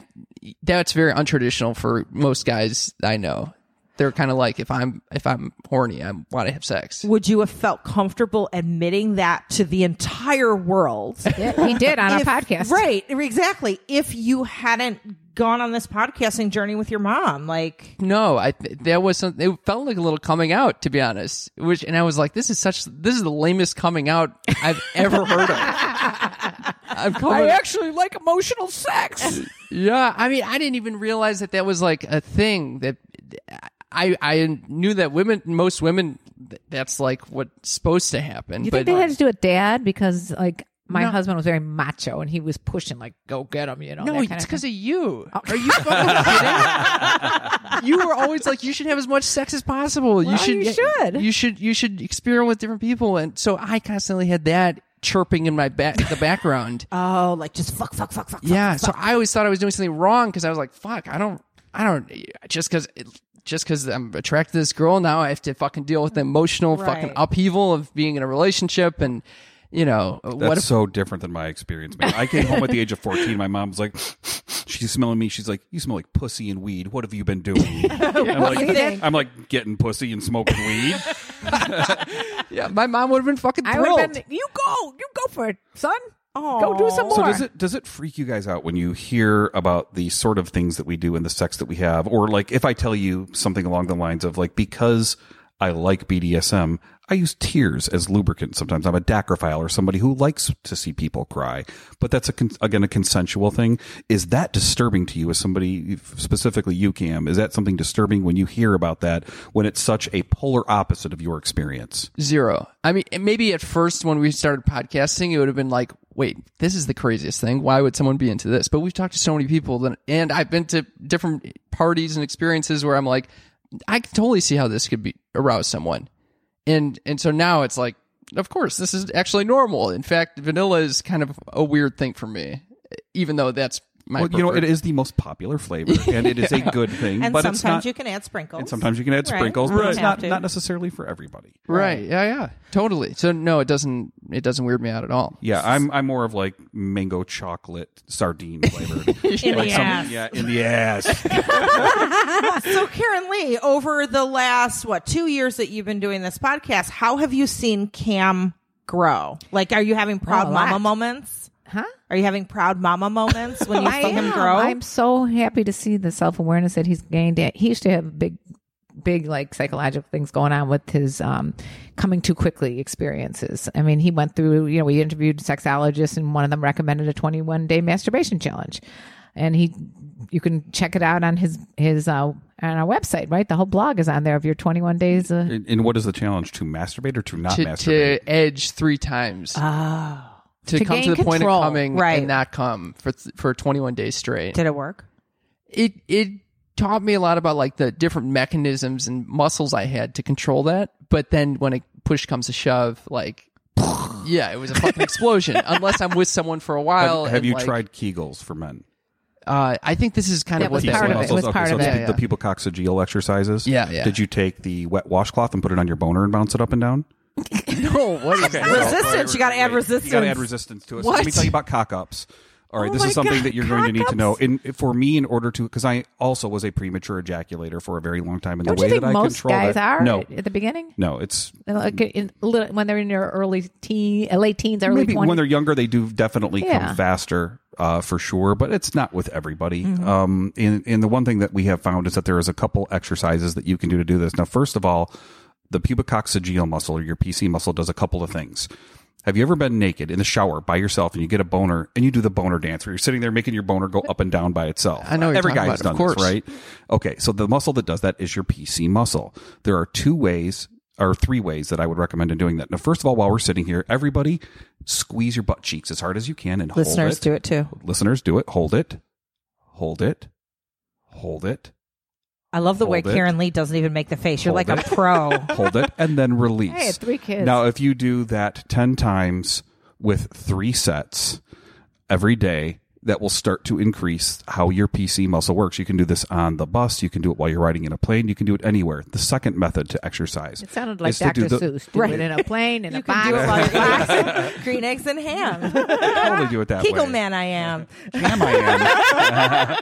that's very untraditional for most guys I know. They're kind of like, if I'm if I'm horny, I want to have sex. Would you have felt comfortable admitting that to the entire world? Yeah, he did on if, a podcast, right? Exactly. If you hadn't gone on this podcasting journey with your mom, like no, I there was some. It felt like a little coming out, to be honest. Which and I was like, this is such this is the lamest coming out I've ever heard of. I'm I actually like emotional sex. Yeah, I mean, I didn't even realize that that was like a thing that. I, I knew that women, most women, that's like what's supposed to happen. You but think they had to do it, Dad, because like My no. husband was very macho, and he was pushing, like, go get him, you know. No, it's because of, of you. Oh. Are you fucking kidding? You were always like, you should have as much sex as possible. Well, you should, you should. You should. You should experiment with different people. And so I constantly had that chirping in my back, the background. Oh, like just fuck, fuck, fuck, fuck. Yeah. Fuck, so fuck. I always thought I was doing something wrong because I was like, fuck, I don't, I don't, just because it, just because I'm attracted to this girl, now I have to fucking deal with the emotional right. fucking upheaval of being in a relationship. And, you know, that's what if- so different than my experience, man. I came home at the age of fourteen. My mom was like, she's smelling me. She's like, you smell like pussy and weed. What have you been doing? I'm, like, I'm like, getting pussy and smoking weed. Yeah, my mom would have been fucking thrilled. I been, you go. You go for it, son. Aww. Go do some more. So does it, does it freak you guys out when you hear about the sort of things that we do and the sex that we have? Or like if I tell you something along the lines of like, because I like B D S M, I use tears as lubricant sometimes. I'm a dacrophile or somebody who likes to see people cry, but that's a con- again a consensual thing. Is that disturbing to you as somebody, specifically you, Cam? Is that something disturbing when you hear about that, when it's such a polar opposite of your experience? Zero. I mean, maybe at first when we started podcasting, it would have been like, wait, this is the craziest thing. Why would someone be into this? But we've talked to so many people, that, and I've been to different parties and experiences where I'm like, I can totally see how this could be arouse someone. And and so now it's like, of course, this is actually normal. In fact, vanilla is kind of a weird thing for me, even though that's my Well, preferred. You know, it is the most popular flavor, and it is a good thing. And but sometimes it's not, you can add sprinkles. And sometimes you can add right. sprinkles, right. but it's not, not necessarily for everybody. Right. right. Yeah, yeah. Totally. So, no, it doesn't It doesn't weird me out at all. Yeah, I'm I'm more of like mango chocolate sardine flavor. in like the ass. Yeah, in the ass. So, KarenLee, over the last, what, two years that you've been doing this podcast, how have you seen Cam grow? Like, are you having proud oh, mama lot. moments? Huh? Are you having proud mama moments when you see him grow? I'm so happy to see the self-awareness that he's gained. He used to have big... big like psychological things going on with his um coming too quickly experiences. I mean, he went through, you know, we interviewed sexologists and one of them recommended a twenty-one day masturbation challenge, and he you can check it out on his his uh on our website, right? The whole blog is on there of your twenty-one days. Uh, and, and what is the challenge? To masturbate or to not to, masturbate? To edge three times. Oh. To, to come to the control. point of coming right. and not come for for twenty-one days straight. Did it work? It it taught me a lot about like the different mechanisms and muscles I had to control that. But then when a push comes to shove, like, yeah, it was a fucking explosion. Unless I'm with someone for a while. Have, have and, you like, tried Kegels for men? Uh, I think this is kind yeah, of what that was. It was okay, part so of it. The, yeah. the pubococcygeal exercises. Yeah, yeah. Did you take the wet washcloth and put it on your boner and bounce it up and down? No. What is okay, no. Resistance. You got to add resistance. You got to add resistance to it. So let me tell you about cock-ups. All right, oh this is something God. that you're Cock going to need ups. to know. In, for me, in order to, because I also was a premature ejaculator for a very long time, and Don't the way you think that I most control guys that, are no, at the beginning, no, it's like in, when they're in their early teen, late teens, early maybe twenties. When they're younger, they do definitely yeah. come faster. Uh, for sure, but it's not with everybody. Mm-hmm. Um, and, and the one thing that we have found is that there is a couple exercises that you can do to do this. Now, first of all, the pubococcygeal muscle or your P C muscle does a couple of things. Have you ever been naked in the shower by yourself and you get a boner and you do the boner dance where you're sitting there making your boner go up and down by itself? I know what you're Every guy's done this, right? Okay, so the muscle that does that is your P C muscle. There are two ways or three ways that I would recommend in doing that. Now, first of all, while we're sitting here, everybody squeeze your butt cheeks as hard as you can and Listeners hold it. Listeners do it too. Listeners do it. Hold it. Hold it. Hold it. I love the Hold way it. KarenLee doesn't even make the face. You're Hold like it. a pro. Hold it and then release. I had three kids. Now, if you do that ten times with three sets every day, that will start to increase how your P C muscle works. You can do this on the bus. You can do it while you're riding in a plane. You can do it anywhere. The second method to exercise. It sounded like Doctor Do the, Seuss. Do right. it in a plane, in you a box. You can do it while you're boxing. Green eggs and ham. You can totally do it that Kegel way. Man I am. Cam I am.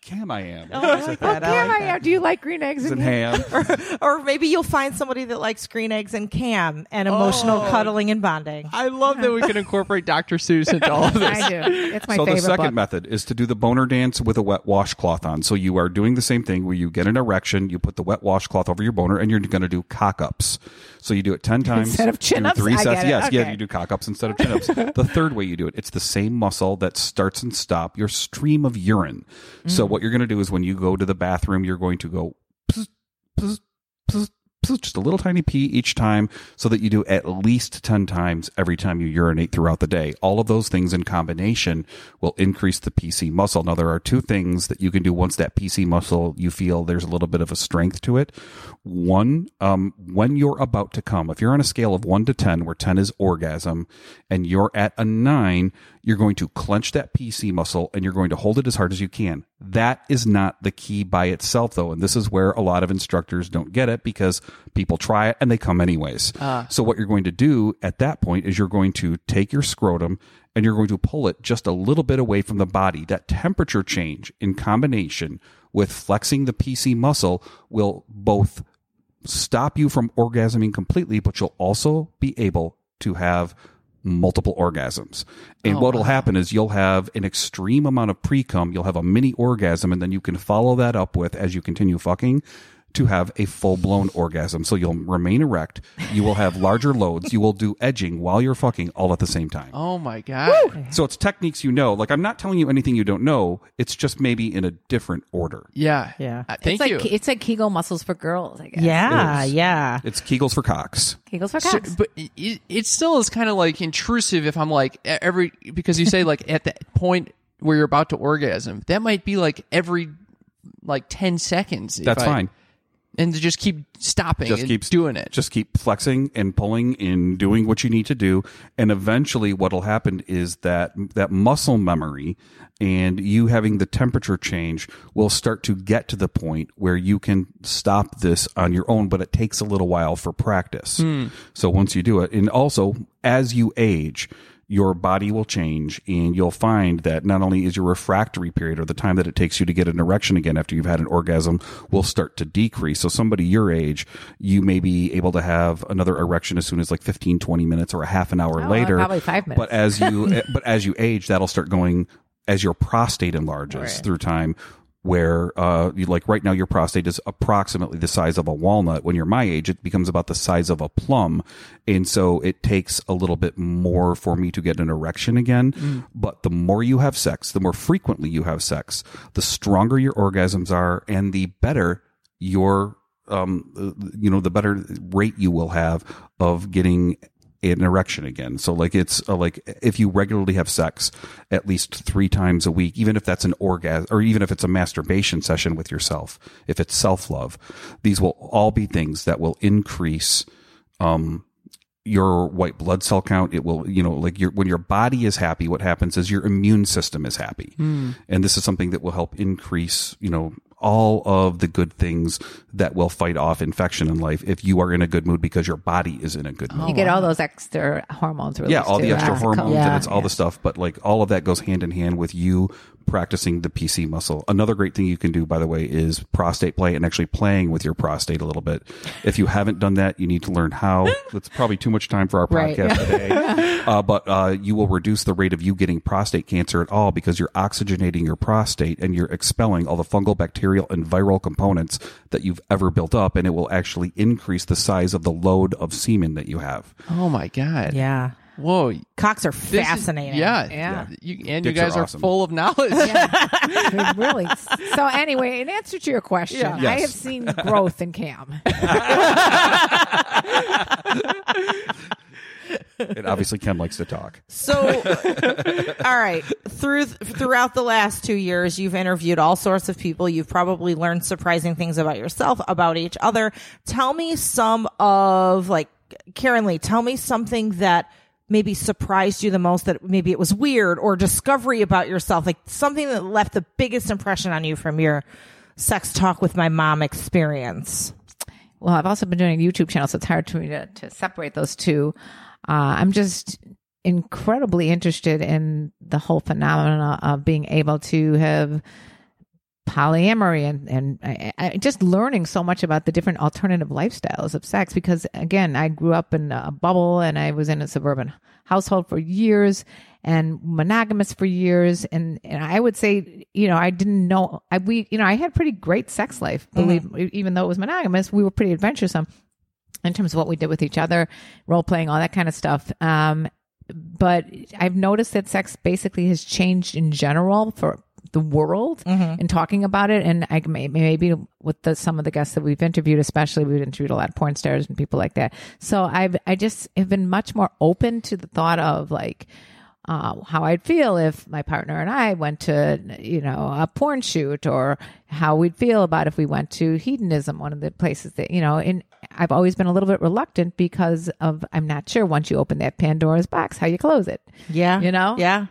Cam I am. Oh, I like that. Oh, Cam I, like I am. Do you like green eggs and, and ham? ham? Or, or maybe you'll find somebody that likes green eggs and Cam and emotional oh, cuddling and bonding. I love that we can incorporate Doctor Seuss into all of this. I do. It's my so favorite So the second book. method is to do the boner dance with a wet washcloth on. So you are doing the same thing where you get an erection, you put the wet washcloth over your boner, and you're going to do cock-ups. So you do it ten times. Instead of chin-ups? Three sets. Yes, okay. yeah, you do cock-ups instead of chin-ups. The third way you do it, it's the same muscle that starts and stops your stream of urine. Mm. So what you're going to do is when you go to the bathroom, you're going to go pss, pss, pss, just a little tiny pee each time, so that you do at least ten times every time you urinate throughout the day. All of those things in combination will increase the P C muscle. Now, there are two things that you can do once that P C muscle, you feel there's a little bit of a strength to it. One, um, when you're about to come, if you're on a scale of one to ten, where ten is orgasm, and you're at a nine, you're going to clench that P C muscle and you're going to hold it as hard as you can. That is not the key by itself, though. And this is where a lot of instructors don't get it, because people try it and they come anyways. Uh. So what you're going to do at that point is you're going to take your scrotum and you're going to pull it just a little bit away from the body. That temperature change in combination with flexing the P C muscle will both stop you from orgasming completely, but you'll also be able to have multiple orgasms. And oh, what will wow. happen is you'll have an extreme amount of pre-cum, you'll have a mini orgasm, and then you can follow that up with, as you continue fucking, to have a full-blown orgasm. So you'll remain erect, you will have larger loads, you will do edging while you're fucking, all at the same time. Oh my god. Woo! So it's techniques, you know, like I'm not telling you anything you don't know, it's just maybe in a different order. Yeah. Yeah. Uh, thank it's you. Like, it's like Kegel muscles for girls, I guess. Yeah. It yeah. It's Kegels for cocks. Kegels for cocks. So, but it, it still is kind of like intrusive if I'm like every, because you say like at the point where you're about to orgasm, that might be like every like ten seconds. That's I, fine. And to just keep stopping just and keep, doing it. Just keep flexing and pulling and doing what you need to do. And eventually what will happen is that that muscle memory and you having the temperature change will start to get to the point where you can stop this on your own. But it takes a little while for practice. Mm. So once you do it, and also as you age, your body will change, and you'll find that not only is your refractory period, or the time that it takes you to get an erection again after you've had an orgasm, will start to decrease. So somebody your age, you may be able to have another erection as soon as like fifteen, twenty minutes or a half an hour oh, later. Probably five minutes. But as you, but as you age, that'll start going as your prostate enlarges right. through time. Where, uh, you, like right now, your prostate is approximately the size of a walnut. When you're my age, it becomes about the size of a plum. And so it takes a little bit more for me to get an erection again. Mm. But the more you have sex, the more frequently you have sex, the stronger your orgasms are, and the better your, um, you know, the better rate you will have of getting an erection again. So like it's uh, like if you regularly have sex at least three times a week, even if that's an orgasm or even if it's a masturbation session with yourself, if it's self-love, these will all be things that will increase um your white blood cell count. It will, you know, like your, when your body is happy, what happens is your immune system is happy. Mm. And this is something that will help increase, you know, all of the good things that will fight off infection in life if you are in a good mood, because your body is in a good mood. You get all those extra hormones released. Yeah, all the extra hormones yeah, and it's all yeah. the stuff. But like all of that goes hand in hand with you practicing the P C muscle. Another great thing you can do, by the way, is prostate play and actually playing with your prostate a little bit. If you haven't done that, you need to learn how. That's probably too much time for our podcast right. today. uh, but uh, you will reduce the rate of you getting prostate cancer at all, because you're oxygenating your prostate and you're expelling all the fungal, bacterial, and viral components that you've ever built up, and it will actually increase the size of the load of semen that you have. Oh my god. Yeah. Whoa, cocks are fascinating. Is, yeah, yeah. You, and Dicks you guys are, awesome. Are full of knowledge. Yeah. Really. So anyway, in answer to your question, yeah. yes. I have seen growth in Cam. And obviously, Ken likes to talk. So, all right. Through throughout the last two years, you've interviewed all sorts of people. You've probably learned surprising things about yourself, about each other. Tell me some of, like, KarenLee, tell me something that maybe surprised you the most, that maybe it was weird or discovery about yourself, like something that left the biggest impression on you from your Sex Talk with My Mom experience. Well, I've also been doing a YouTube channel, so it's hard for me to, to separate those two. Uh, I'm just incredibly interested in the whole phenomenon of being able to have polyamory and, and I, I, just learning so much about the different alternative lifestyles of sex, because again, I grew up in a bubble and I was in a suburban household for years and monogamous for years. And, and I would say, you know, I didn't know I, we, you know, I had pretty great sex life, believe, mm-hmm. even though it was monogamous, we were pretty adventuresome in terms of what we did with each other, role playing, all that kind of stuff. Um, but I've noticed that sex basically has changed in general for the world mm-hmm. and talking about it. And I may, maybe with the, some of the guests that we've interviewed, especially we've interviewed a lot of porn stars and people like that. So I've, I just have been much more open to the thought of like, Uh, how I'd feel if my partner and I went to, you know, a porn shoot, or how we'd feel about if we went to hedonism, one of the places that, you know, and I've always been a little bit reluctant because of, I'm not sure once you open that Pandora's box, how you close it. Yeah. You know? Yeah.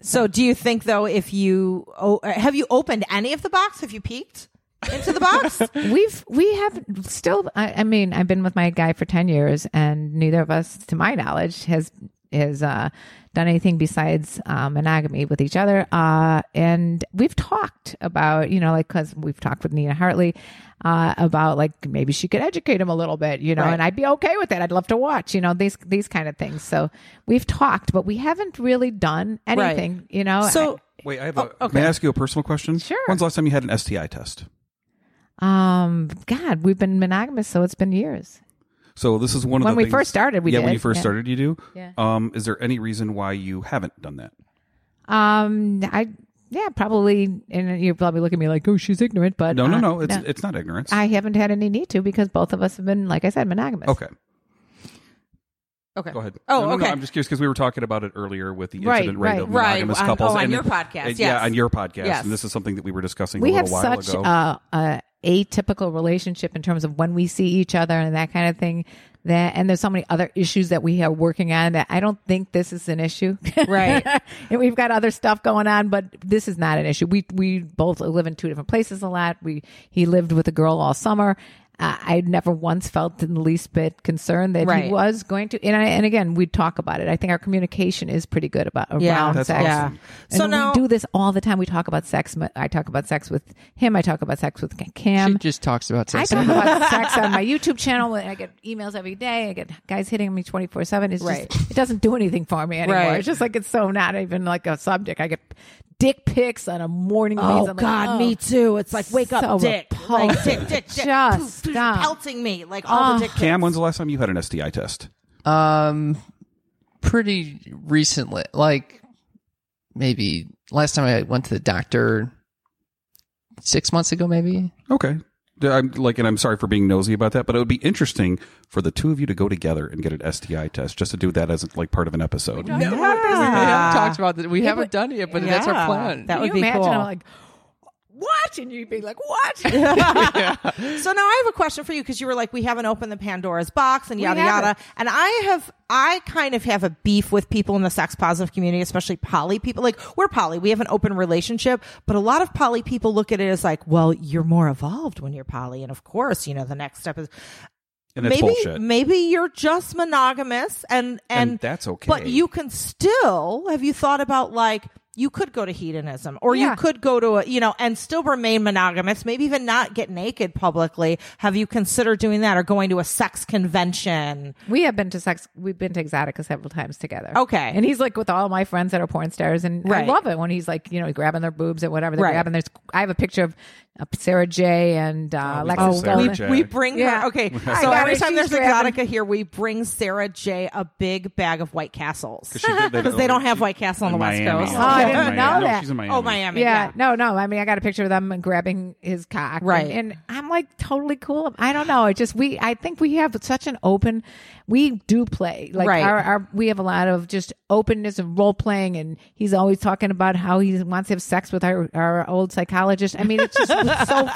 So do you think though, if you, oh, have you opened any of the box? Have you peeked into the box? We've, we have still, I, I mean, I've been with my guy for ten years and neither of us, to my knowledge, has is uh done anything besides um, monogamy with each other. Uh, and we've talked about, you know, like, cause we've talked with Nina Hartley uh, about like, maybe she could educate him a little bit, you know, right. and I'd be okay with that. I'd love to watch, you know, these, these kind of things. So we've talked, but we haven't really done anything, right. you know? So I, wait, I have oh, a, okay. may I ask you a personal question? Sure. When's the last time you had an S T I test? Um, God, we've been monogamous. So it's been years. So this is one of when the when we things, first started. We yeah, did. when you first yeah. started, you do. Yeah. Um, is there any reason why you haven't done that? Um, I yeah, probably. And you probably look at me like, oh, she's ignorant. But no, uh, no, no. It's no. it's not ignorance. I haven't had any need to because both of us have been, like I said, monogamous. Okay. Okay. Go ahead. Oh, no, no, okay. No, I'm just curious because we were talking about it earlier with the incident right, rate right, of monogamous right. couples. On, oh, on and, your podcast, and, yes. Yeah, on your podcast. Yes. And this is something that we were discussing we a little while ago. We have such a, a atypical relationship in terms of when we see each other and that kind of thing. That and there's so many other issues that we are working on that I don't think this is an issue. Right. And we've got other stuff going on, but this is not an issue. We we both live in two different places a lot. We He lived with a girl all summer. Uh, I never once felt in the least bit concerned that right. he was going to. And, I, and again, we talk about it. I think our communication is pretty good about around yeah, sex. Awesome. Yeah. And so now, we do this all the time. We talk about sex. I talk about sex with him. I talk about sex with Cam. She just talks about sex. I talk about sex on my YouTube channel. And I get emails every day. I get guys hitting me twenty-four seven. It's right. just, it doesn't do anything for me anymore. Right. It's just like, it's so not even like a subject. I get dick pics on a morning oh basis. I'm God, like, oh, me too. It's like, wake so up, dick. Like, dick, dick, dick. Just poof, stop. Pelting me. Like all uh, the dick pics. Cam, when's the last time you had an S T I test? Um, pretty recently. Like, maybe last time I went to the doctor six months ago, maybe. Okay. I'm like, and I'm sorry for being nosy about that, but it would be interesting for the two of you to go together and get an S T I test, just to do that as like part of an episode. No, yeah. we haven't talked about that. We yeah, haven't done it yet, but yeah. that's our plan. That Can would you be imagine cool. I'm like, what? And you'd be like, what? yeah. So now I have a question for you because you were like, we haven't opened the Pandora's box and yada yada. And I have, I kind of have a beef with people in the sex positive community, especially poly people. Like, we're poly, we have an open relationship, but a lot of poly people look at it as like, well, you're more evolved when you're poly. And of course, you know, the next step is. And that's maybe, bullshit. Maybe you're just monogamous and, and, and that's okay. But you can still, have you thought about like, you could go to hedonism or yeah. you could go to, a, you know, and still remain monogamous, maybe even not get naked publicly. Have you considered doing that or going to a sex convention? We have been to sex. We've been to Exotica several times together. Okay. And he's like with all my friends that are porn stars. And right. I love it when he's like, you know, grabbing their boobs or whatever. They're right. grabbing. There's, I have a picture of uh, Sarah Jay and uh, oh, Alexis Stone. We, we bring yeah. her. Okay. So every time there's grabbing. Exotica here, we bring Sarah Jay a big bag of White Castles. Because they, they don't have White Castle on the West Coast. Oh, I didn't know that. No, she's in Miami. Oh, Miami. Yeah. yeah. No, no. I mean, I got a picture of them grabbing his cock. Right. And, and I'm like totally cool. I don't know. It just, we, I think we have such an open, we do play. Like, right. our, our, we have a lot of just openness and role playing. And he's always talking about how he wants to have sex with our, our old psychologist. I mean, it's just it's so,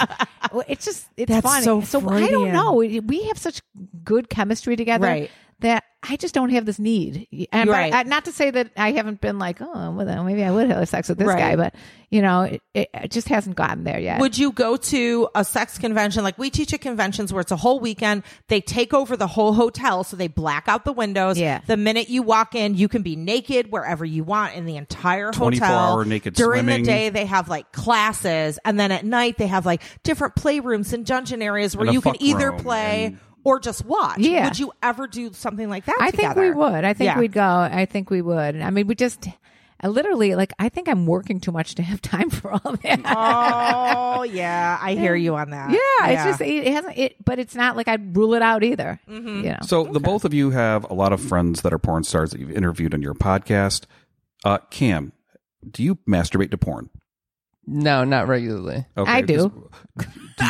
it's just, it's That's funny. So, so I don't know. We have such good chemistry together. Right. That I just don't have this need. And right. I, not to say that I haven't been like, oh, well, then maybe I would have sex with this right. guy, but you know, it, it just hasn't gotten there yet. Would you go to a sex convention? Like, we teach at conventions where it's a whole weekend. They take over the whole hotel, so they black out the windows. Yeah. The minute you walk in, you can be naked wherever you want in the entire hotel. twenty-four hour naked During swimming. The day, they have like classes, and then at night they have like different playrooms and dungeon areas where you can either play. And- Or just watch. Yeah. Would you ever do something like that I together? think we would. I think yeah. we'd go. I think we would. I mean, we just... I literally, like, I think I'm working too much to have time for all that. Oh, yeah. I hear you on that. Yeah. yeah. It's just, it hasn't, it, but it's not like I'd rule it out either. Mm-hmm. You know? So okay. the both of you have a lot of friends that are porn stars that you've interviewed on your podcast. Uh, Cam, do you masturbate to porn? No, not regularly. Okay, I do. Do you, do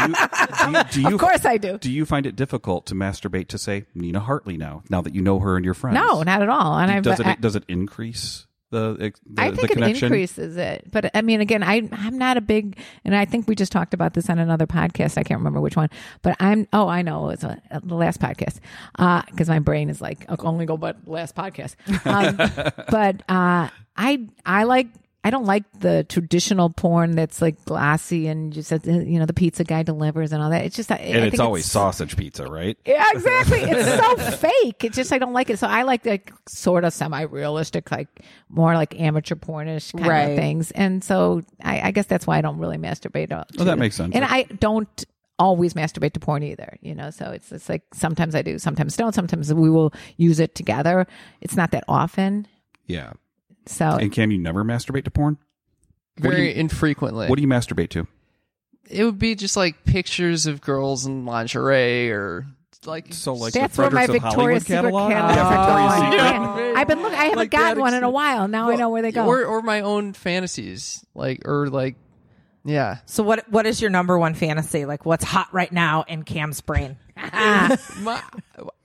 you, do you, of course I do. Do you find it difficult to masturbate to, say, Nina Hartley now, now that you know her and your friends? No, not at all. And I've, does, it, I, does it increase the, the, I think the connection? It increases it. But I mean, again, I, I'm not a big, and I think we just talked about this on another podcast. I can't remember which one, but I'm, oh, I know. It's a, a, the last podcast. Uh, cause my brain is like, I'll only go but last podcast. Um, but, uh, I, I like, I don't like the traditional porn that's like glossy and just, you know, the pizza guy delivers and all that. It's just, I, and I it's think always it's, sausage pizza, right? Yeah, exactly. It's so fake. It's just, I don't like it. So I like the sort of semi-realistic, like more like amateur pornish kind right. of things. And so I, I guess that's why I don't really masturbate. Well, that them. makes sense. And I don't always masturbate to porn either, you know? So it's, it's like, sometimes I do, sometimes don't, sometimes we will use it together. It's not that often. Yeah. So, and Cam, you never masturbate to porn? Very you, infrequently. What do you masturbate to? It would be just like pictures of girls in lingerie or like so like that's the where my Victoria's Secret catalog. catalog. Oh, yeah. Yeah. I've been looking. I haven't like gotten one in a while. Now well, I know where they go. Or, or my own fantasies, like or like, yeah. So what what is your number one fantasy? Like what's hot right now in Cam's brain? my,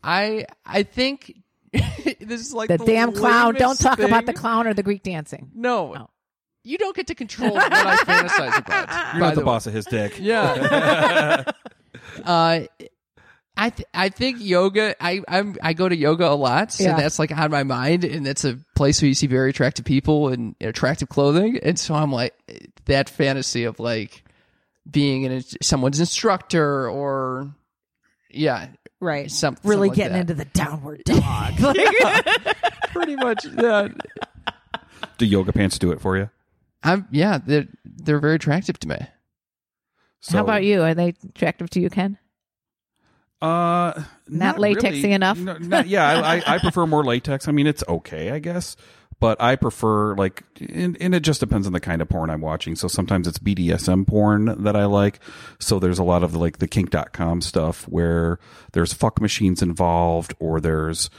I I think. This is like the, the damn clown. Don't talk thing. about the clown or the Greek dancing. No, oh. You don't get to control what I fantasize about. You're not the, the boss of his dick. Yeah. uh, I th- I think yoga. I I'm, I go to yoga a lot, yeah. and that's like on my mind. And that's a place where you see very attractive people in attractive clothing. And so I'm like that fantasy of like being in a, someone's instructor or yeah. Right. Some, really getting like into the downward dog. Like, yeah, pretty much that. Do yoga pants do it for you? I'm, yeah, they're, they're very attractive to me. So, how about you? Are they attractive to you, Ken? Uh, Not, not latexy really. enough? No, not, yeah, I, I, I prefer more latex. I mean, it's okay, I guess. But I prefer, like, and, and it just depends on the kind of porn I'm watching. So sometimes it's B D S M porn that I like. So there's a lot of, the, like, the kink dot com stuff where there's fuck machines involved or there's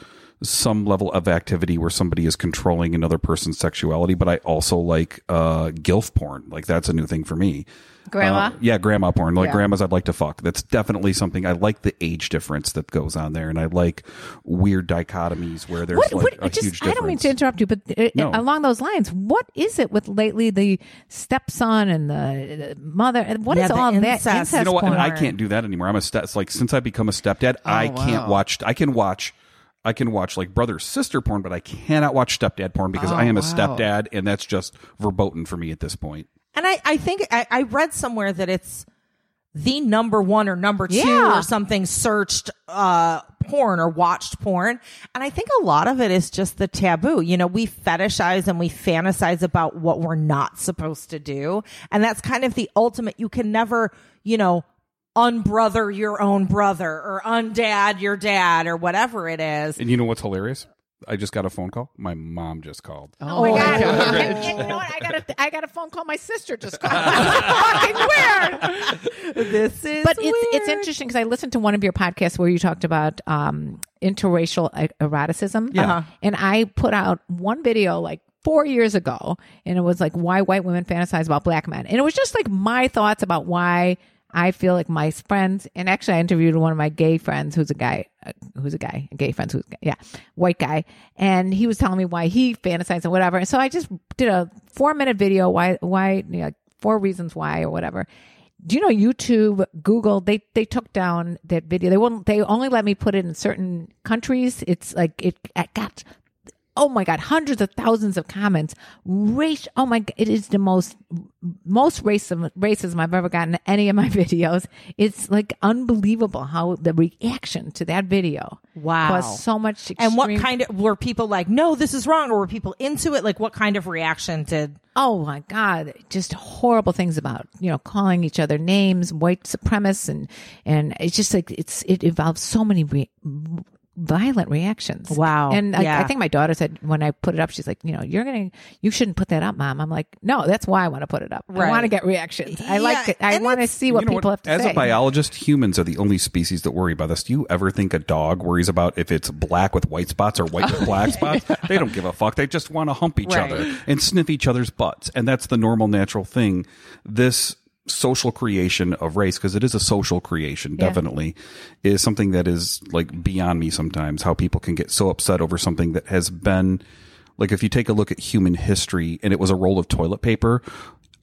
some level of activity where somebody is controlling another person's sexuality. But I also like uh, GILF porn. Like, that's a new thing for me. Grandma? Uh, yeah, grandma porn. Like, yeah. Grandmas I'd like to fuck. That's definitely something. I like the age difference that goes on there. And I like weird dichotomies where there's what, like what, a just, huge difference. I don't mean to interrupt you, but uh, no. along those lines, what is it with lately the stepson and the mother? And what yeah, is all incest. that incest You know what? And I can't do that anymore. I'm a step. Like, since I become a stepdad, oh, I wow. can't watch. I can watch. I can watch like brother sister porn, but I cannot watch stepdad porn because oh, I am a wow. stepdad, and that's just verboten for me at this point. And I, I think I, I read somewhere that it's the number one or number two yeah. or something searched uh, porn or watched porn. And I think a lot of it is just the taboo. You know, we fetishize and we fantasize about what we're not supposed to do. And that's kind of the ultimate. You can never, you know, unbrother your own brother or undad your dad or whatever it is. And you know what's hilarious? I just got a phone call. My mom just called. Oh, oh my God. God. And, and you know what? I got a, I got a phone call. My sister just called. This is fucking weird. This is But weird. It's, it's interesting because I listened to one of your podcasts where you talked about um, interracial eroticism. Yeah. Uh-huh. And I put out one video like four years ago, and it was like why white women fantasize about black men. And it was just like my thoughts about why I feel like my friends, and actually I interviewed one of my gay friends who's a guy, uh, who's a guy, a gay friend, who's yeah, white guy. And he was telling me why he fantasized and whatever. And so I just did a four minute video, why, why, you know, four reasons why or whatever. Do you know YouTube, Google, they, they took down that video. They won't, they only let me put it in certain countries. It's like, it, it got, oh my God, hundreds of thousands of comments. Race, oh my God, it is the most, most racism, racism I've ever gotten in any of my videos. It's like unbelievable how the reaction to that video wow. was so much extreme. And what kind of, were people like, no, this is wrong? Or were people into it? Like what kind of reaction did? Oh my God, just horrible things about, you know, calling each other names, white supremacists. And, and it's just like, it's, it involves so many re- violent reactions. Wow. And yeah. I, I think my daughter said when I put it up, she's like, you know, you're going to, you shouldn't put that up, Mom. I'm like, no, that's why I want to put it up. Right. I want to get reactions. I yeah. like it. I want to see what people what? have to As say. As a biologist, humans are the only species that worry about this. Do you ever think a dog worries about if it's black with white spots or white with black spots? They don't give a fuck. They just want to hump each right. other and sniff each other's butts. And that's the normal, natural thing. This social creation of race, because it is a social creation, yeah. definitely, is something that is like beyond me sometimes, how people can get so upset over something that has been, like, if you take a look at human history and it was a roll of toilet paper,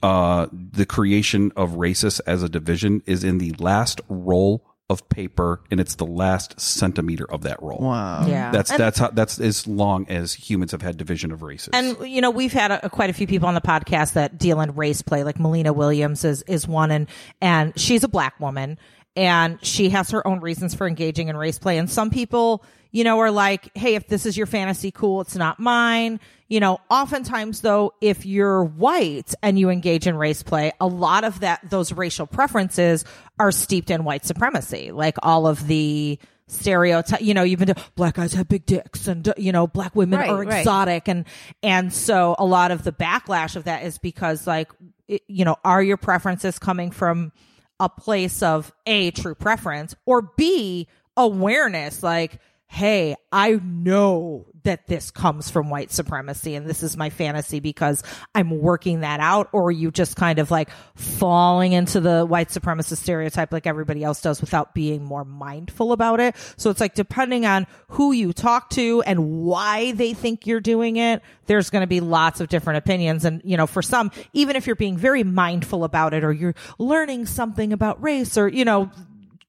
uh, the creation of races as a division is in the last roll of paper, and it's the last centimeter of that roll. Wow. Yeah. That's and, that's how that's as long as humans have had division of races. And, you know, we've had a, quite a few people on the podcast that deal in race play, like Melina Williams is, is one, and, and she's a black woman, and she has her own reasons for engaging in race play. And some people, you know, are like, hey, if this is your fantasy, cool, it's not mine. You know, oftentimes, though, if you're white and you engage in race play, a lot of that, those racial preferences are steeped in white supremacy, like all of the stereotype, you know, you've been to black guys have big dicks and, you know, black women right, are exotic. Right. And, and so a lot of the backlash of that is because, like, it, you know, are your preferences coming from a place of A, true preference, or B, awareness, like, hey, I know that this comes from white supremacy and this is my fantasy because I'm working that out? Or are you just kind of like falling into the white supremacist stereotype like everybody else does without being more mindful about it? So it's like, depending on who you talk to and why they think you're doing it, there's going to be lots of different opinions. And, you know, for some, even if you're being very mindful about it or you're learning something about race or, you know,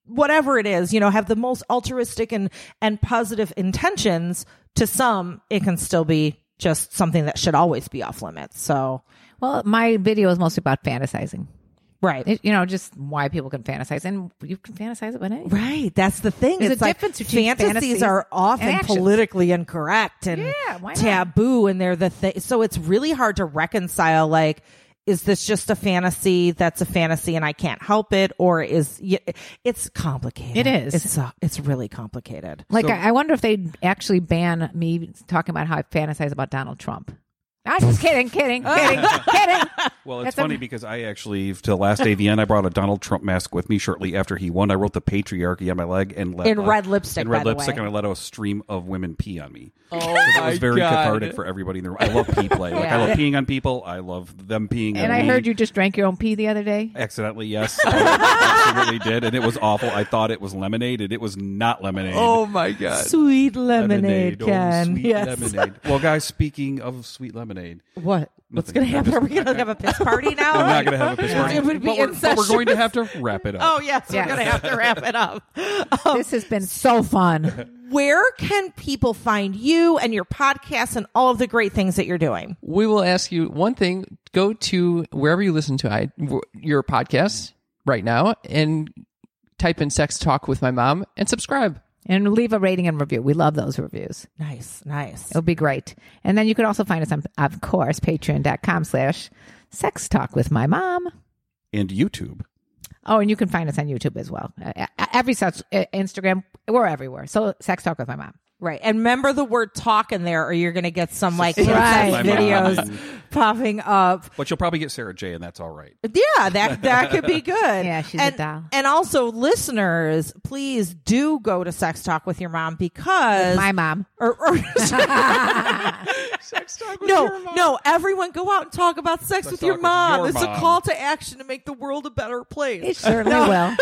whatever it is, you know, have the most altruistic and, and positive intentions, to some, it can still be just something that should always be off limits. So, well, my video is mostly about fantasizing. Right. It, you know, just why people can fantasize. And you can fantasize about anything. Right. That's the thing. There's it's a like difference between fantasies, fantasies are often and politically incorrect and yeah, taboo. And they're the thing. So it's really hard to reconcile, like, is this just a fantasy that's a fantasy and I can't help it? Or is it's complicated. It is. It's, uh, it's really complicated. Like, so, I, I wonder if they'd actually ban me talking about how I fantasize about Donald Trump. I'm just kidding, kidding, kidding, kidding. Well, it's That's funny a- because I actually, to the last A V N, I brought a Donald Trump mask with me shortly after he won. I wrote the patriarchy on my leg and let in uh, red lipstick, in red by lipstick, the way. And I let a stream of women pee on me. Oh, my it was very God. cathartic for everybody in the room. I love pee play. Like, yeah. I love peeing on people. I love them peeing. And on And I me. heard you just drank your own pee the other day. Accidentally, yes, I absolutely did, and it was awful. I thought it was lemonade, and it was not lemonade. Oh my God, sweet lemonade, lemonade Ken. Oh, sweet yes. lemonade. Well, guys, speaking of sweet lemonade. Lemonade. What? Nothing. What's going to happen? Are we going to have a piss party now? We're not going to have a piss party. It would be but, we're, but we're going to have to wrap it up. Oh, yes. yes. We're going to have to wrap it up. Um, this has been so fun. Where can people find you and your podcast and all of the great things that you're doing? We will ask you one thing. Go to wherever you listen to I, your podcast right now and type in Sex Talk with My Mom and subscribe. And leave a rating and review. We love those reviews. Nice, nice. It'll be great. And then you can also find us on, of course, patreon.com slash sex talk with my mom. And YouTube. Oh, and you can find us on YouTube as well. Every such Instagram, we're everywhere. So Sex Talk with My Mom. Right. And remember the word talk in there or you're going to get some like right. videos popping up. But you'll probably get Sarah Jay and that's all right. Yeah, that that could be good. Yeah, she's and, a doll. And also listeners, please do go to Sex Talk with Your Mom because... With my mom. Or, or Sex Talk with no, your mom. No, everyone go out and talk about sex Let's with your mom. With your it's mom. a call to action to make the world a better place. It certainly no. will.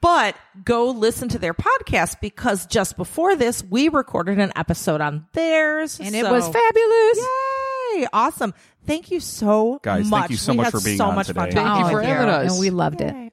But go listen to their podcast because just before this, we recorded an episode on theirs. And so. It was fabulous. Yay! Awesome. Thank you so Guys, much. Thank you so we much for being so on much today. Fun thank you for having us. And we loved Yay. it.